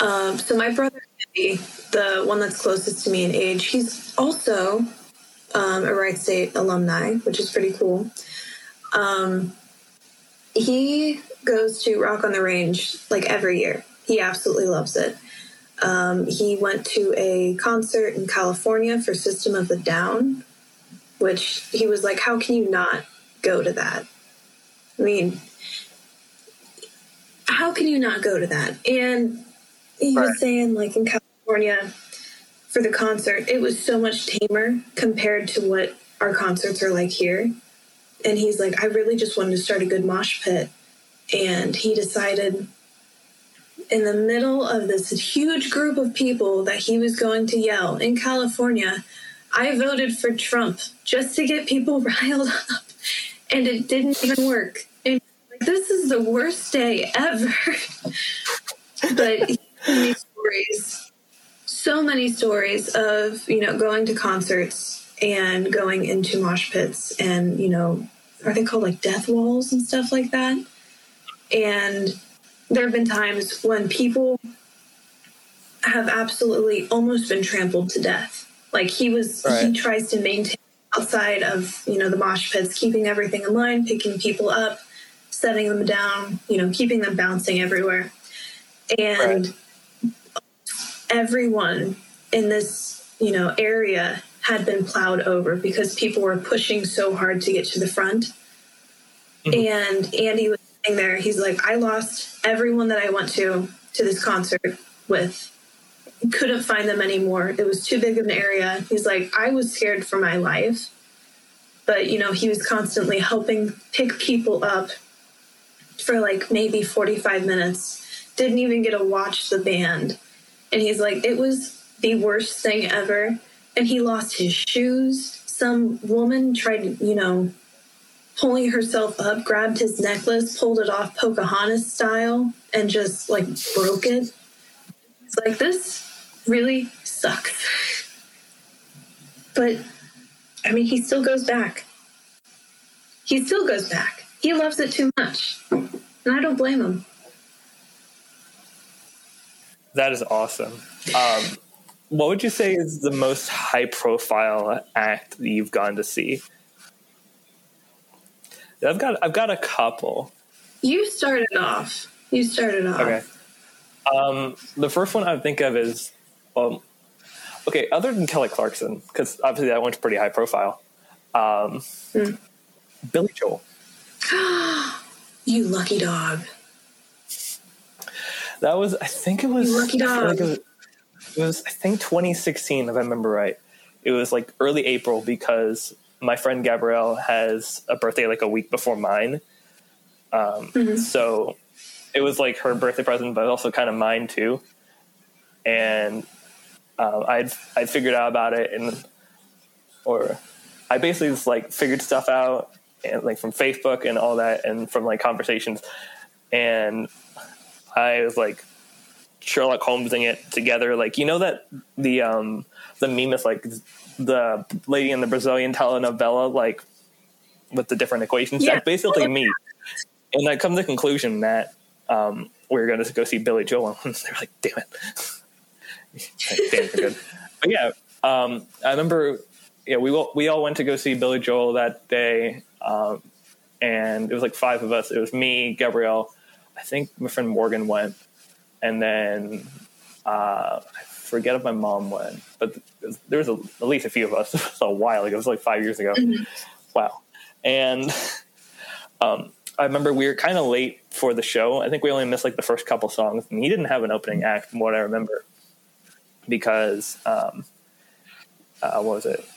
Um, so my brother, the one that's closest to me in age, he's also um, a Wright State alumni, which is pretty cool. Um, he goes to Rock on the Range like every year. He absolutely loves it. Um, he went to a concert in California for System of a Down, which he was like, how can you not go to that? I mean, how can you not go to that? And he right. was saying, like, in California for the concert, it was so much tamer compared to what our concerts are like here. And he's like, I really just wanted to start a good mosh pit. And he decided in the middle of this huge group of people that he was going to yell in California, I voted for Trump just to get people riled up. And it didn't even work. And this is the worst day ever. But he told me stories, so many stories of, you know, going to concerts and going into mosh pits and, you know, are they called like death walls and stuff like that? And there have been times when people have absolutely almost been trampled to death. Like he was, right. he tries to maintain outside of, you know, the mosh pits, keeping everything in line, picking people up, setting them down, you know, keeping them bouncing everywhere. And right. everyone in this, you know, area had been plowed over because people were pushing so hard to get to the front. Mm-hmm. And Andy was sitting there. He's like, I lost everyone that I went to, to this concert with. Couldn't find them anymore. It was too big of an area. He's like, I was scared for my life. But, you know, he was constantly helping pick people up for like maybe forty-five minutes. Didn't even get to watch the band. And he's like, it was the worst thing ever. And he lost his shoes. Some woman tried, you know, pulling herself up, grabbed his necklace, pulled it off Pocahontas style, and just like broke it. He's like, this really sucks. But I mean, he still goes back. He still goes back. He loves it too much. And I don't blame him. That is awesome. Um, what would you say is the most high-profile act that you've gone to see? I've got I've got a couple. You started off. You started off. Okay. Um, the first one I would think of is, um, okay, other than Kelly Clarkson, because obviously that one's pretty high profile. Um, mm. Billy Joel. You lucky dog. That was, I think it was, lucky dog. Like it was, it was, I think twenty sixteen, if I remember right. It was like early April because my friend Gabrielle has a birthday like a week before mine. Um, mm-hmm. So it was like her birthday present, but also kind of mine too. And um, I'd, I'd figured out about it and, or I basically just like figured stuff out and like from Facebook and all that and from like conversations. And I was like Sherlock Holmesing it together. Like, you know that the um, the meme is like the lady in the Brazilian telenovela, like with the different equations. Yeah. That's basically me. And I come to the conclusion that um, we were going to go see Billy Joel. And they were like, damn it. Like, damn, you're good. But yeah, um, I remember yeah, we, all, we all went to go see Billy Joel that day. Um, and it was like five of us. It was me, Gabrielle, I think my friend Morgan went, and then uh, I forget if my mom went, but there was a, at least a few of us. It was a while ago. It was like five years ago. Mm-hmm. Wow. And um, I remember we were kind of late for the show. I think we only missed like the first couple songs, and he didn't have an opening act from what I remember because, um, uh, what was it?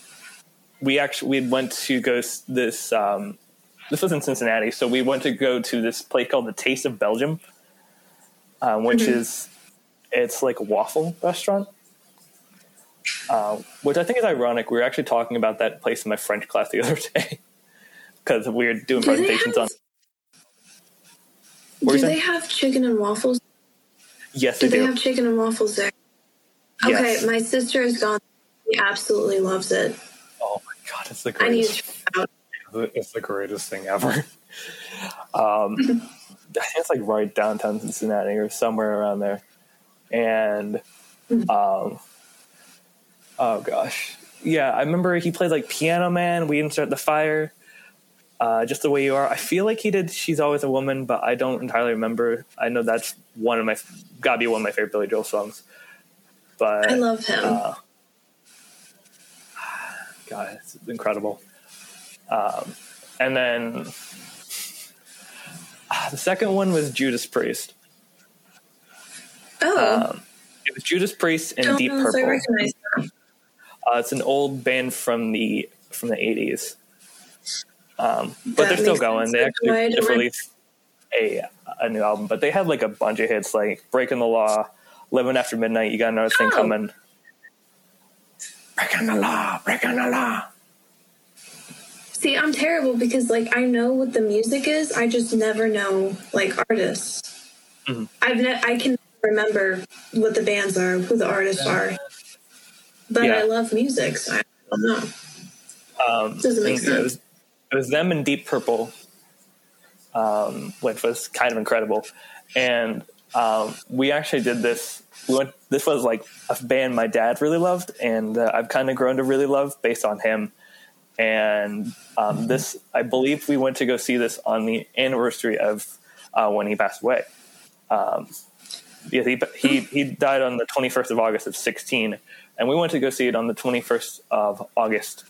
We actually, we went to go this, um, this was in Cincinnati, so we went to go to this place called the Taste of Belgium, um, which mm-hmm. is, it's like a waffle restaurant, uh, which I think is ironic. We were actually talking about that place in my French class the other day because we were doing do presentations have, on. What do they have chicken and waffles? Yes, do they do. Do they have chicken and waffles there? Okay, yes. My sister has gone. She absolutely loves it. Oh, my God, it's the greatest. I need to try it out. It's the greatest thing ever. um, I think it's like right downtown Cincinnati or somewhere around there. And, um, oh gosh, yeah, I remember he played like Piano Man, We Didn't Start the Fire, uh, Just the Way You Are. I feel like he did She's Always a Woman, but I don't entirely remember. I know that's one of my gotta be one of my favorite Billy Joel songs. But I love him. Uh, God, it's incredible. Um, and then uh, the second one was Judas Priest. Oh. Um, it was Judas Priest and Deep Purple. I recognize that. Uh, it's an old band from the from the eighties, um, but that they're still going. They actually just released a a new album, but they had like a bunch of hits like "Breaking the Law," "Living After Midnight." You got another thing oh. coming. Breaking the law, breaking the law. See, I'm terrible because like I know what the music is, I just never know like artists. Mm-hmm. I've ne- I can remember what the bands are, who the artists yeah. are. But yeah. I love music, so I don't know. Um, it doesn't make sense. It was, it was them and Deep Purple, um, which was kind of incredible. And um, we actually did this. We went, this was like a band my dad really loved, and uh, I've kind of grown to really love based on him. And um, this, I believe we went to go see this on the anniversary of uh, when he passed away. Um, yeah, he, he, he died on the twenty-first of August of sixteen. And we went to go see it on the twenty-first of August.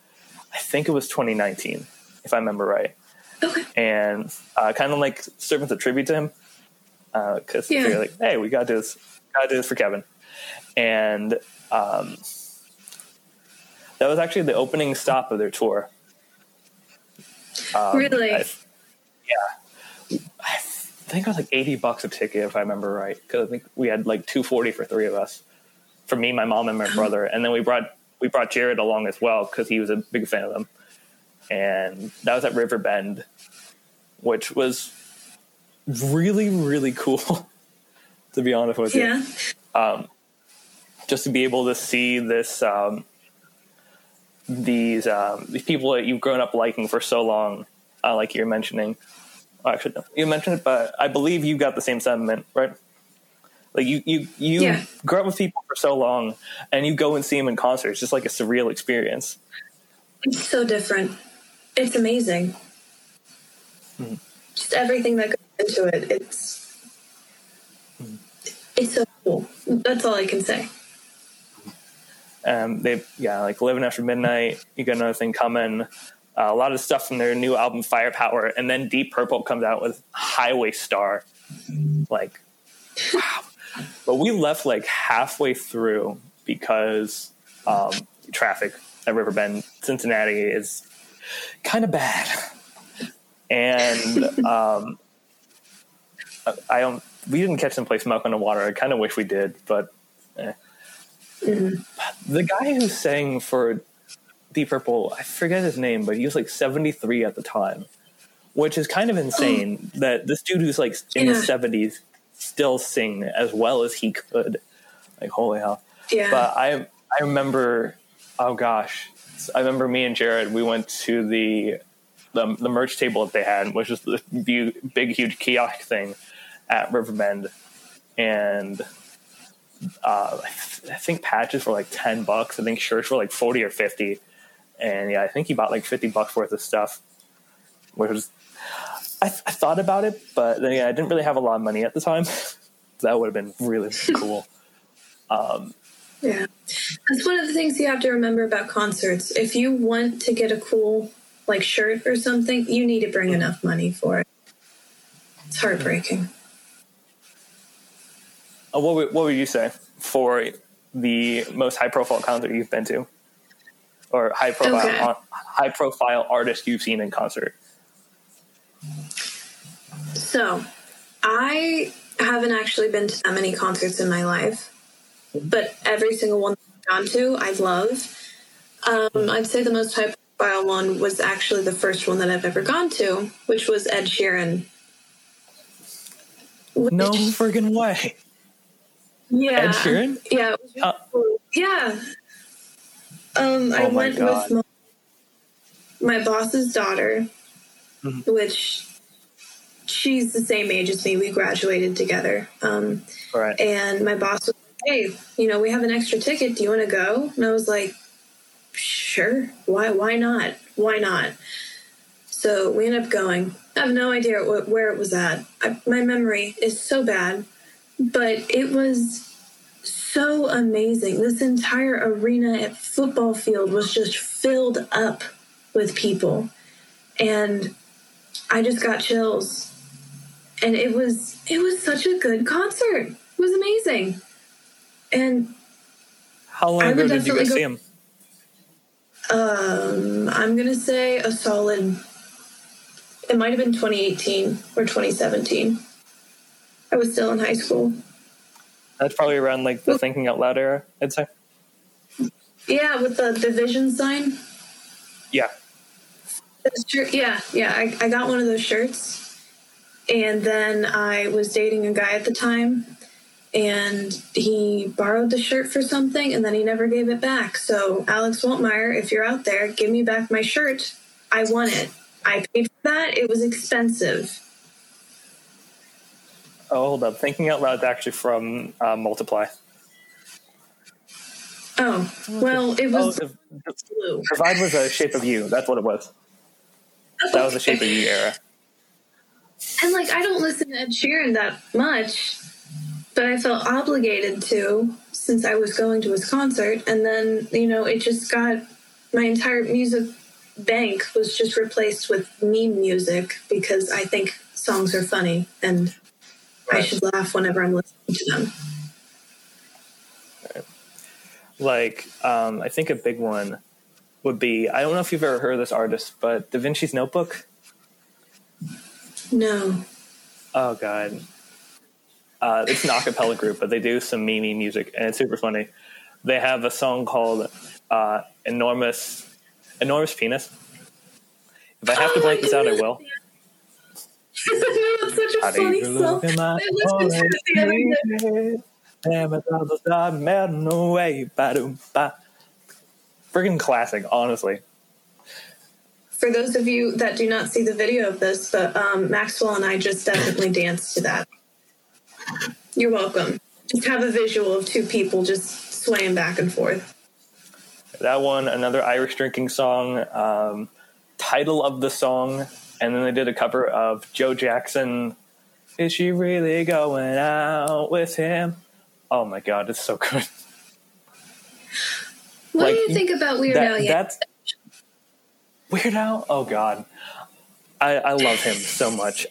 I think it was twenty nineteen, if I remember right. Okay. And uh, kind of like serving as a tribute to him. Because uh, yeah. they're like, hey, we got to do this. Got to do this for Kevin. And um, that was actually the opening stop of their tour. Um, really? I, yeah. I think it was like eighty bucks a ticket, if I remember right. Because I think we had like two forty for three of us. For me, my mom, and my brother, and then we brought we brought Jared along as well because he was a big fan of them. And that was at Riverbend, which was really, really cool. To be honest with yeah. you, um, just to be able to see this um, these um, these people that you've grown up liking for so long, uh, like you're mentioning. Oh, actually, no, you mentioned it, but I believe you got the same sentiment, right? Like you, you, you yeah. grew up with people for so long, and you go and see them in concert. It's just like a surreal experience. It's so different. It's amazing. Mm-hmm. Just everything that goes into it. It's mm-hmm. it's so cool. That's all I can say. Um, they yeah, like Living After Midnight. You got another thing coming. Uh, a lot of stuff from their new album Firepower, and then Deep Purple comes out with Highway Star. Like, wow. But we left like halfway through because um, traffic at Riverbend, Cincinnati, is kind of bad. And um, I, I don't, we didn't catch them play Smoke on the Water. I kind of wish we did, but eh. Mm-hmm. The guy who sang for Deep Purple, I forget his name, but he was like seventy-three at the time, which is kind of insane oh. that this dude who's like in yeah. his seventies still sing as well as he could. Like, holy hell. Yeah. But I I remember, oh gosh, I remember me and Jared, we went to the the, the merch table that they had, which is the big, big huge kiosk thing at Riverbend. And uh, I, th- I think patches were like ten bucks. I think shirts were like forty or fifty. And yeah, I think he bought like fifty bucks worth of stuff, which was I, th- I thought about it, but then yeah, I didn't really have a lot of money at the time. So that would have been really cool. Um, yeah. That's one of the things you have to remember about concerts. If you want to get a cool like shirt or something, you need to bring enough money for it. It's heartbreaking. Uh, what would, what would you say for the most high-profile concert you've been to? Or high-profile okay. on, high-profile artist you've seen in concert? So, I haven't actually been to that many concerts in my life, but every single one that I've gone to, I've loved. Um, I'd say the most high-profile one was actually the first one that I've ever gone to, which was Ed Sheeran. Which, no friggin' way. Yeah. Ed Sheeran? Yeah. It was really uh, cool. Yeah. Um, I oh went God. with my, my boss's daughter, mm-hmm. which... She's the same age as me. We graduated together. Um, right. And my boss was like, hey, you know, we have an extra ticket. Do you want to go? And I was like, sure, why why not? Why not? So we ended up going. I have no idea wh- where it was at. I, my memory is so bad, but it was so amazing. This entire arena at football field was just filled up with people. And I just got chills. And it was it was such a good concert. It was amazing. And how long ago did you guys go, see him? Um, I'm going to say a solid, it might have been twenty eighteen or twenty seventeen. I was still in high school. That's probably around like the Thinking Out Loud era, I'd say. Yeah, with the division sign. Yeah. Yeah, yeah. I, I got one of those shirts. And then I was dating a guy at the time. And he borrowed the shirt for something, and then he never gave it back. So, Alex Waltmeyer, if you're out there, give me back my shirt. I want it. I paid for that. It was expensive. Oh, hold up. Thinking Out Loud is actually from uh, Multiply. Oh, well, it was oh, the, blue. Divide was a Shape of You. That's what it was. That was the Shape of You era. And, like, I don't listen to Ed Sheeran that much, but I felt obligated to since I was going to his concert. And then, you know, it just got, my entire music bank was just replaced with meme music because I think songs are funny and I should laugh whenever I'm listening to them. Right. Like, um, I think a big one would be, I don't know if you've ever heard of this artist, but Da Vinci's Notebook? No. Oh, God. Uh, it's an a cappella group, but they do some meme music, and it's super funny. They have a song called uh, Enormous Enormous Penis. If I have oh, to blank this out, I will. It's such a How funny song. I listened to it the other day. Friggin' classic, honestly. For those of you that do not see the video of this, but um, Maxwell and I just definitely danced to that. You're welcome. Just have a visual of two people just swaying back and forth. That one, another Irish drinking song, um, title of the song, and then they did a cover of Joe Jackson. Is she really going out with him? Oh my God, it's so good. What like, do you think about Weird that, Al yet? Weird Al? Oh God. I, I love him so much.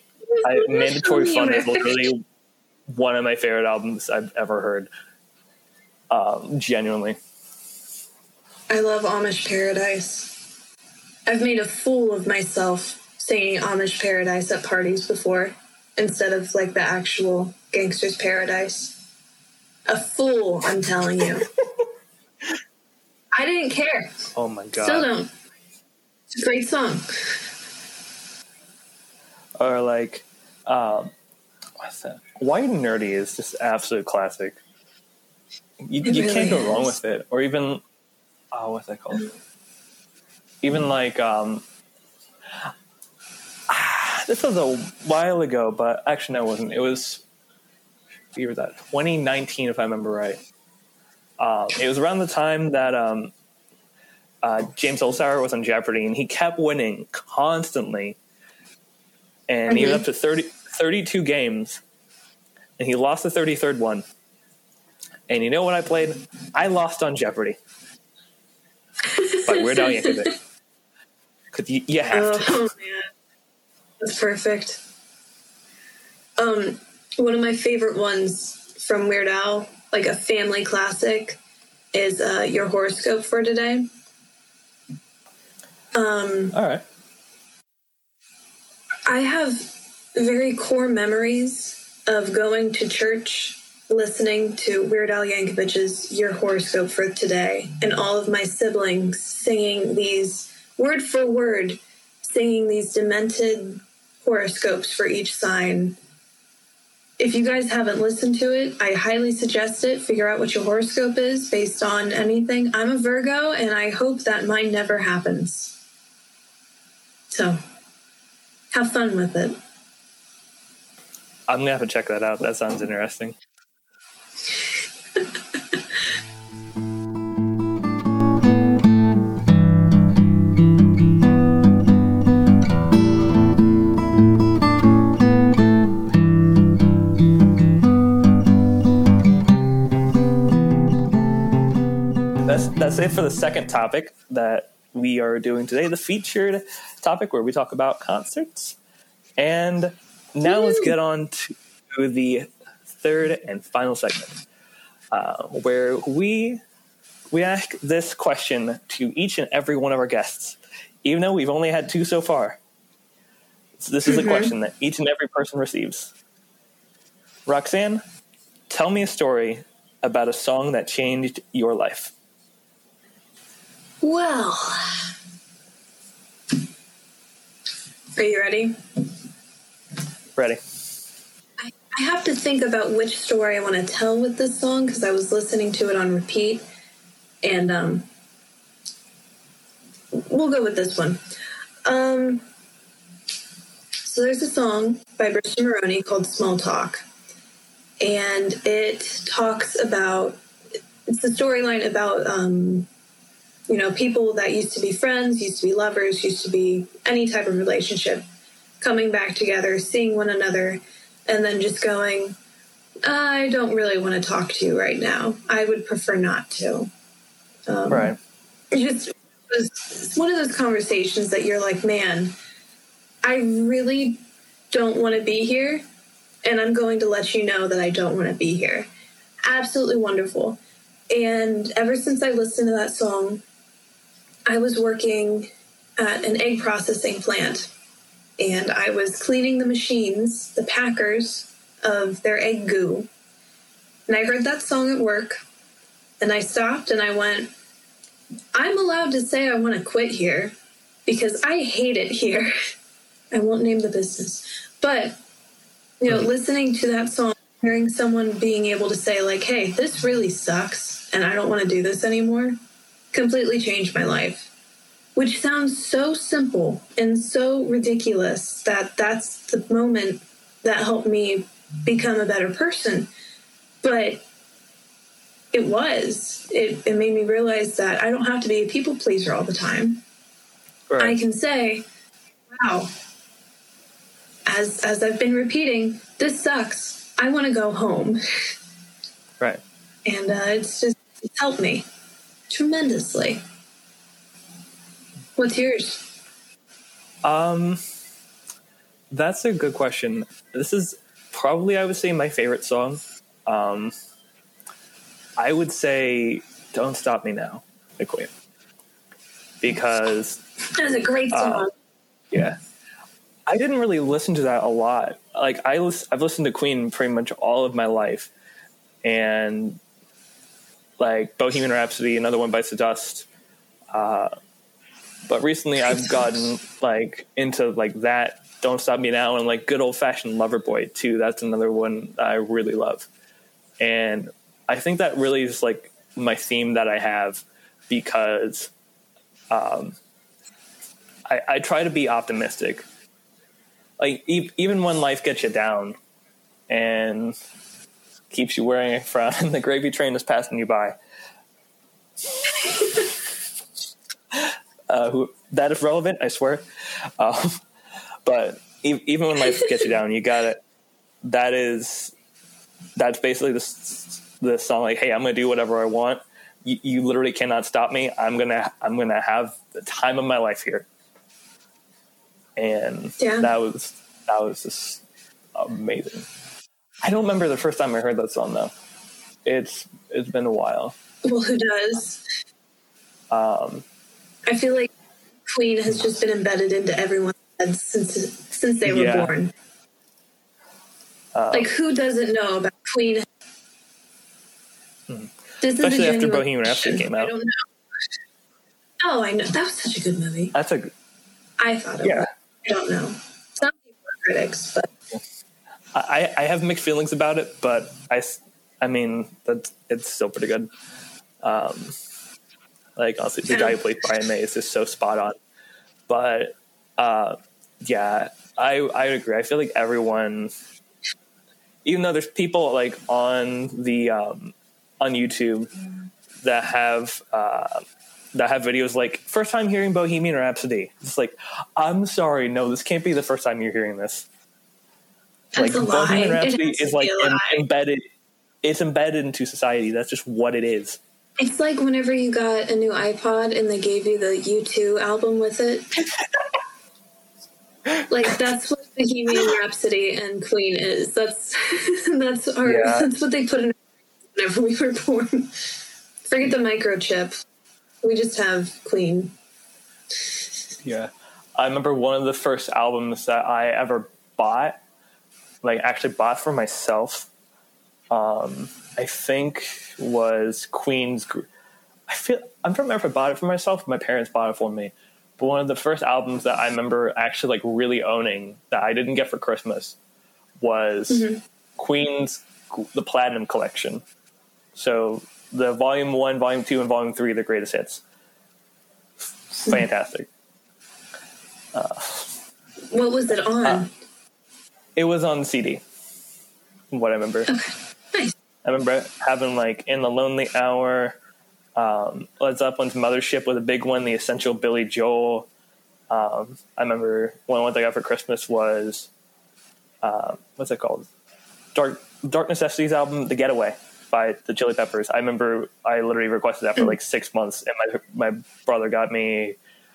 I, Mandatory Fun is literally one of my favorite albums I've ever heard. Um, genuinely. I love Amish Paradise. I've made a fool of myself singing Amish Paradise at parties before instead of like the actual Gangster's Paradise. A fool, I'm telling you. I didn't care. Oh my God. Still don't. It's a great song. Or like, um, what's that? White and Nerdy is just absolute classic. You, you really can't go is. wrong with it. Or even, oh, what's that called? Even like, um, ah, this was a while ago, but actually no, it wasn't. It was, what year was that? twenty nineteen, if I remember right. Um, it was around the time that um, uh, James Olsauer was on Jeopardy, and he kept winning constantly. And mm-hmm. he was up to thirty, thirty-two games. And he lost the thirty-third one. And you know what I played? I lost on Jeopardy. But Weird Al Yankovic. Because you, you have oh, to. Oh, man. That's perfect. Um, one of my favorite ones from Weird Al, like a family classic, is uh, Your Horoscope for Today. Um, All right. I have very core memories of going to church, listening to Weird Al Yankovic's Your Horoscope for Today, and all of my siblings singing these, word for word, singing these demented horoscopes for each sign. If you guys haven't listened to it, I highly suggest it. Figure out what your horoscope is based on anything. I'm a Virgo, and I hope that mine never happens. So, have fun with it. I'm going to have to check that out. That sounds interesting. that's that's it for the second topic that we are doing today, the featured topic where we talk about concerts. And now Woo! Let's get on to the third and final segment, uh, where we we ask this question to each and every one of our guests, even though we've only had two so far. So this mm-hmm. is a question that each and every person receives. Roxanne, tell me a story about a song that changed your life. Well, are you ready? Ready. I, I have to think about which story I want to tell with this song, because I was listening to it on repeat, and um, we'll go with this one. Um, so there's a song by Briston Maroney called Small Talk, and it talks about, it's a storyline about, um, you know, people that used to be friends, used to be lovers, used to be any type of relationship, coming back together, seeing one another, and then just going, I don't really want to talk to you right now. I would prefer not to. Um, right. Just, it's one of those conversations that you're like, man, I really don't want to be here, and I'm going to let you know that I don't want to be here. Absolutely wonderful. And ever since I listened to that song, I was working at an egg processing plant, and I was cleaning the machines, the packers, of their egg goo. And I heard that song at work, and I stopped and I went, I'm allowed to say I want to quit here because I hate it here. I won't name the business. But, you know, listening to that song, hearing someone being able to say, like, hey, this really sucks and I don't want to do this anymore, completely changed my life. Which sounds so simple and so ridiculous that that's the moment that helped me become a better person. But it was. It, it made me realize that I don't have to be a people pleaser all the time. Right. I can say, wow, as as I've been repeating, this sucks. I want to go home. Right. And uh, it's just it's helped me tremendously. What's yours? Um, that's a good question. This is probably, I would say, my favorite song. Um, I would say "Don't Stop Me Now" by Queen, because that's a great song. Uh, yeah, I didn't really listen to that a lot. Like I, lis- I've listened to Queen pretty much all of my life, and like Bohemian Rhapsody, Another One Bites the Dust. Uh, But recently I've gotten like into like that Don't Stop Me Now and like good old fashioned Loverboy too. That's another one that I really love. And I think that really is like my theme that I have, because um, I, I try to be optimistic. Like e- even when life gets you down and keeps you wearing a frown and the gravy train is passing you by. Uh, who, that is relevant, I swear. Um, but e- even when life gets you down, you got it. That is, that's basically the the song. Like, hey, I'm gonna do whatever I want. You, you literally cannot stop me. I'm gonna I'm gonna have the time of my life here. And yeah. that was that was just amazing. I don't remember the first time I heard that song though. It's it's been a while. Well, who does? Um. I feel like Queen has just been embedded into everyone's heads since since they were yeah. born. Um, like, who doesn't know about Queen? Hmm. This Especially is after Bohemian Rhapsody came out. I don't know. Oh, I know. That was such a good movie. That's a. I thought it yeah. was. I don't know. Some people are critics, but. I, I have mixed feelings about it, but I, I mean, that's, it's still pretty good. Um, Like, honestly, the guy who played Brian May is just so spot on. But, uh, yeah, I I agree. I feel like everyone, even though there's people, like, on the um, on YouTube that have uh, that have videos like, first time hearing Bohemian Rhapsody. It's like, I'm sorry, no, this can't be the first time you're hearing this. That's like, Bohemian Rhapsody is, like, em- embedded. It's embedded into society. That's just what it is. It's like whenever you got a new iPod and they gave you the U two album with it. Like, that's what Bohemian Rhapsody and Queen is. That's that's our, yeah. That's what they put in whenever we were born. Forget the microchip. We just have Queen. Yeah. I remember one of the first albums that I ever bought, like actually bought for myself, um, I think was Queen's... I feel I don't remember if I bought it for myself, my parents bought it for me. But one of the first albums that I remember actually like really owning that I didn't get for Christmas was mm-hmm. Queen's The Platinum Collection. So the Volume one, Volume two, and Volume three, the greatest hits. Fantastic. Uh, what was it on? Uh, it was on C D, from what I remember. Okay. Nice. I remember having like In the Lonely Hour... Um, Led Zeppelin's Mothership was a big one, The Essential, Billy Joel. Um, I remember one of the ones I got for Christmas was, uh, what's it called? Dark Dark Necessities album, The Getaway by the Chili Peppers. I remember I literally requested that for like six months, and my my brother got me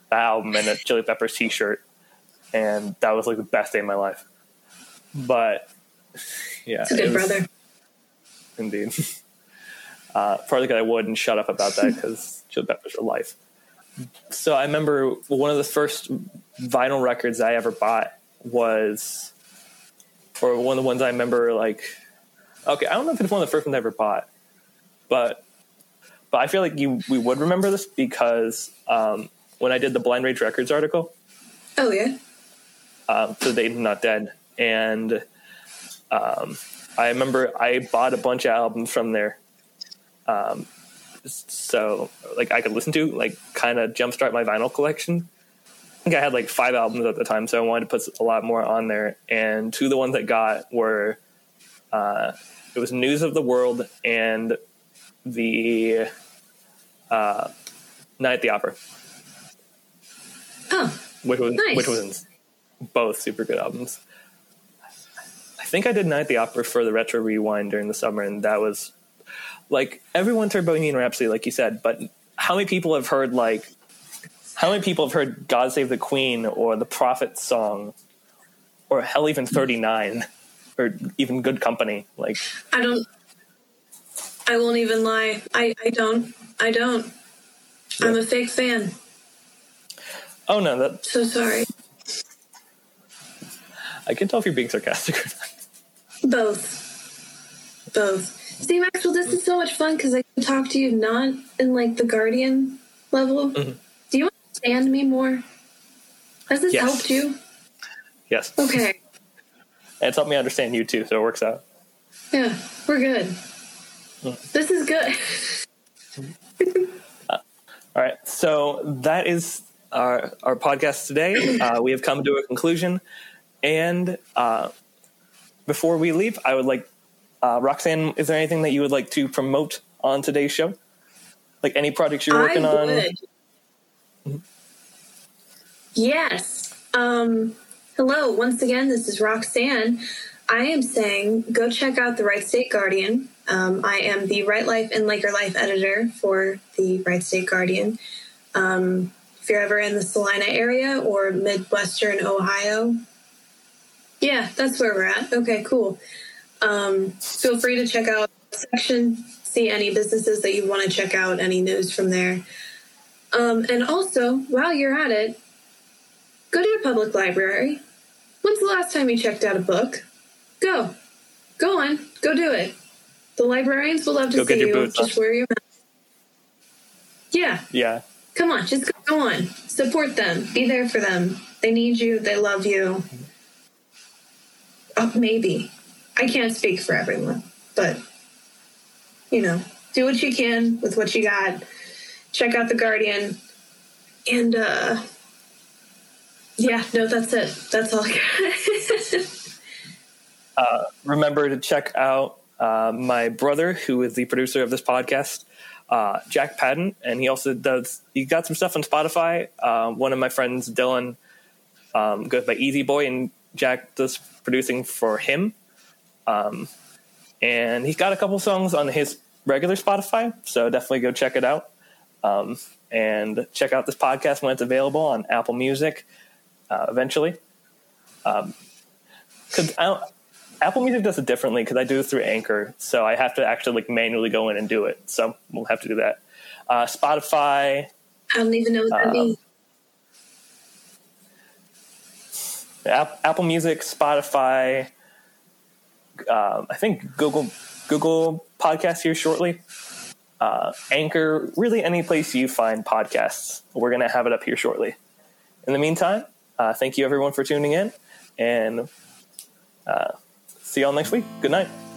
the album and a Chili Peppers t-shirt, and that was like the best day of my life. But, yeah. It's a good it was, brother. Indeed. Uh, probably because I wouldn't shut up about that because Chili Peppers are life. So I remember one of the first vinyl records I ever bought was, or one of the ones I remember like, okay, I don't know if it's one of the first ones I ever bought, but but I feel like you we would remember this because um, when I did the Blind Rage Records article. Oh, yeah. Um, so they not dead. And um, I remember I bought a bunch of albums from there. Um, so like I could listen to, like, kind of jumpstart my vinyl collection. I think I had like five albums at the time, so I wanted to put a lot more on there. And two of the ones I got were, uh, it was News of the World and the, uh, Night at the Opera. Oh, which was, nice. Which was both super good albums. I think I did Night at the Opera for the Retro Rewind during the summer, and that was, like, everyone's heard Bohemian Rhapsody, like you said, but how many people have heard, like, how many people have heard God Save the Queen or the Prophet song or hell, even thirty-nine or even Good Company? Like, I don't, I won't even lie. I, I don't, I don't. Yeah. I'm a fake fan. Oh, no. That, so sorry. I can tell if you're being sarcastic or not. Both. Both. See, Maxwell, this is so much fun because I can talk to you not in, like, the Guardian level. Mm-hmm. Do you understand me more? Has this yes. helped you? Yes. Okay. It's helped me understand you, too, so it works out. Yeah, we're good. Mm. This is good. uh, all right, so that is our, our podcast today. Uh, we have come to a conclusion. And uh, before we leave, I would like... Uh, Roxanne, is there anything that you would like to promote on today's show? Like any projects you're working I would. on? Yes. Um, hello. Once again, this is Roxanne. I am saying go check out the Wright State Guardian. Um, I am the Wright Life and Laker Life editor for the Wright State Guardian. Um, if you're ever in the Salina area or Midwestern Ohio. Yeah, that's where we're at. Okay, cool. Um, feel free to check out the section, see any businesses that you want to check out, any news from there. Um, and also, while you're at it, go to your public library. When's the last time you checked out a book? Go. Go on. Go do it. The librarians will love to go see get your you. Boots just on. Wear your mask. Yeah. Yeah. Come on. Just go, go on. Support them. Be there for them. They need you. They love you. Oh, maybe. I can't speak for everyone, but, you know, do what you can with what you got. Check out The Guardian. And, uh, yeah, no, that's it. That's all I got. uh, remember to check out uh, my brother, who is the producer of this podcast, uh, Jack Patton. And he also does, he got some stuff on Spotify. Uh, one of my friends, Dylan, um, goes by Easy Boy, and Jack does producing for him. Um, and he's got a couple songs on his regular Spotify, so definitely go check it out. Um, and check out this podcast when it's available on Apple Music uh, eventually. Um, cause I don't, Apple Music does it differently because I do it through Anchor, so I have to actually like manually go in and do it. So we'll have to do that. Uh, Spotify. I don't even know what that um, means. App, Apple Music, Spotify. Uh, I think Google Google Podcasts here shortly. Uh, Anchor, really any place you find podcasts. We're going to have it up here shortly. In the meantime, uh, thank you everyone for tuning in, and uh, see y'all next week. Good night.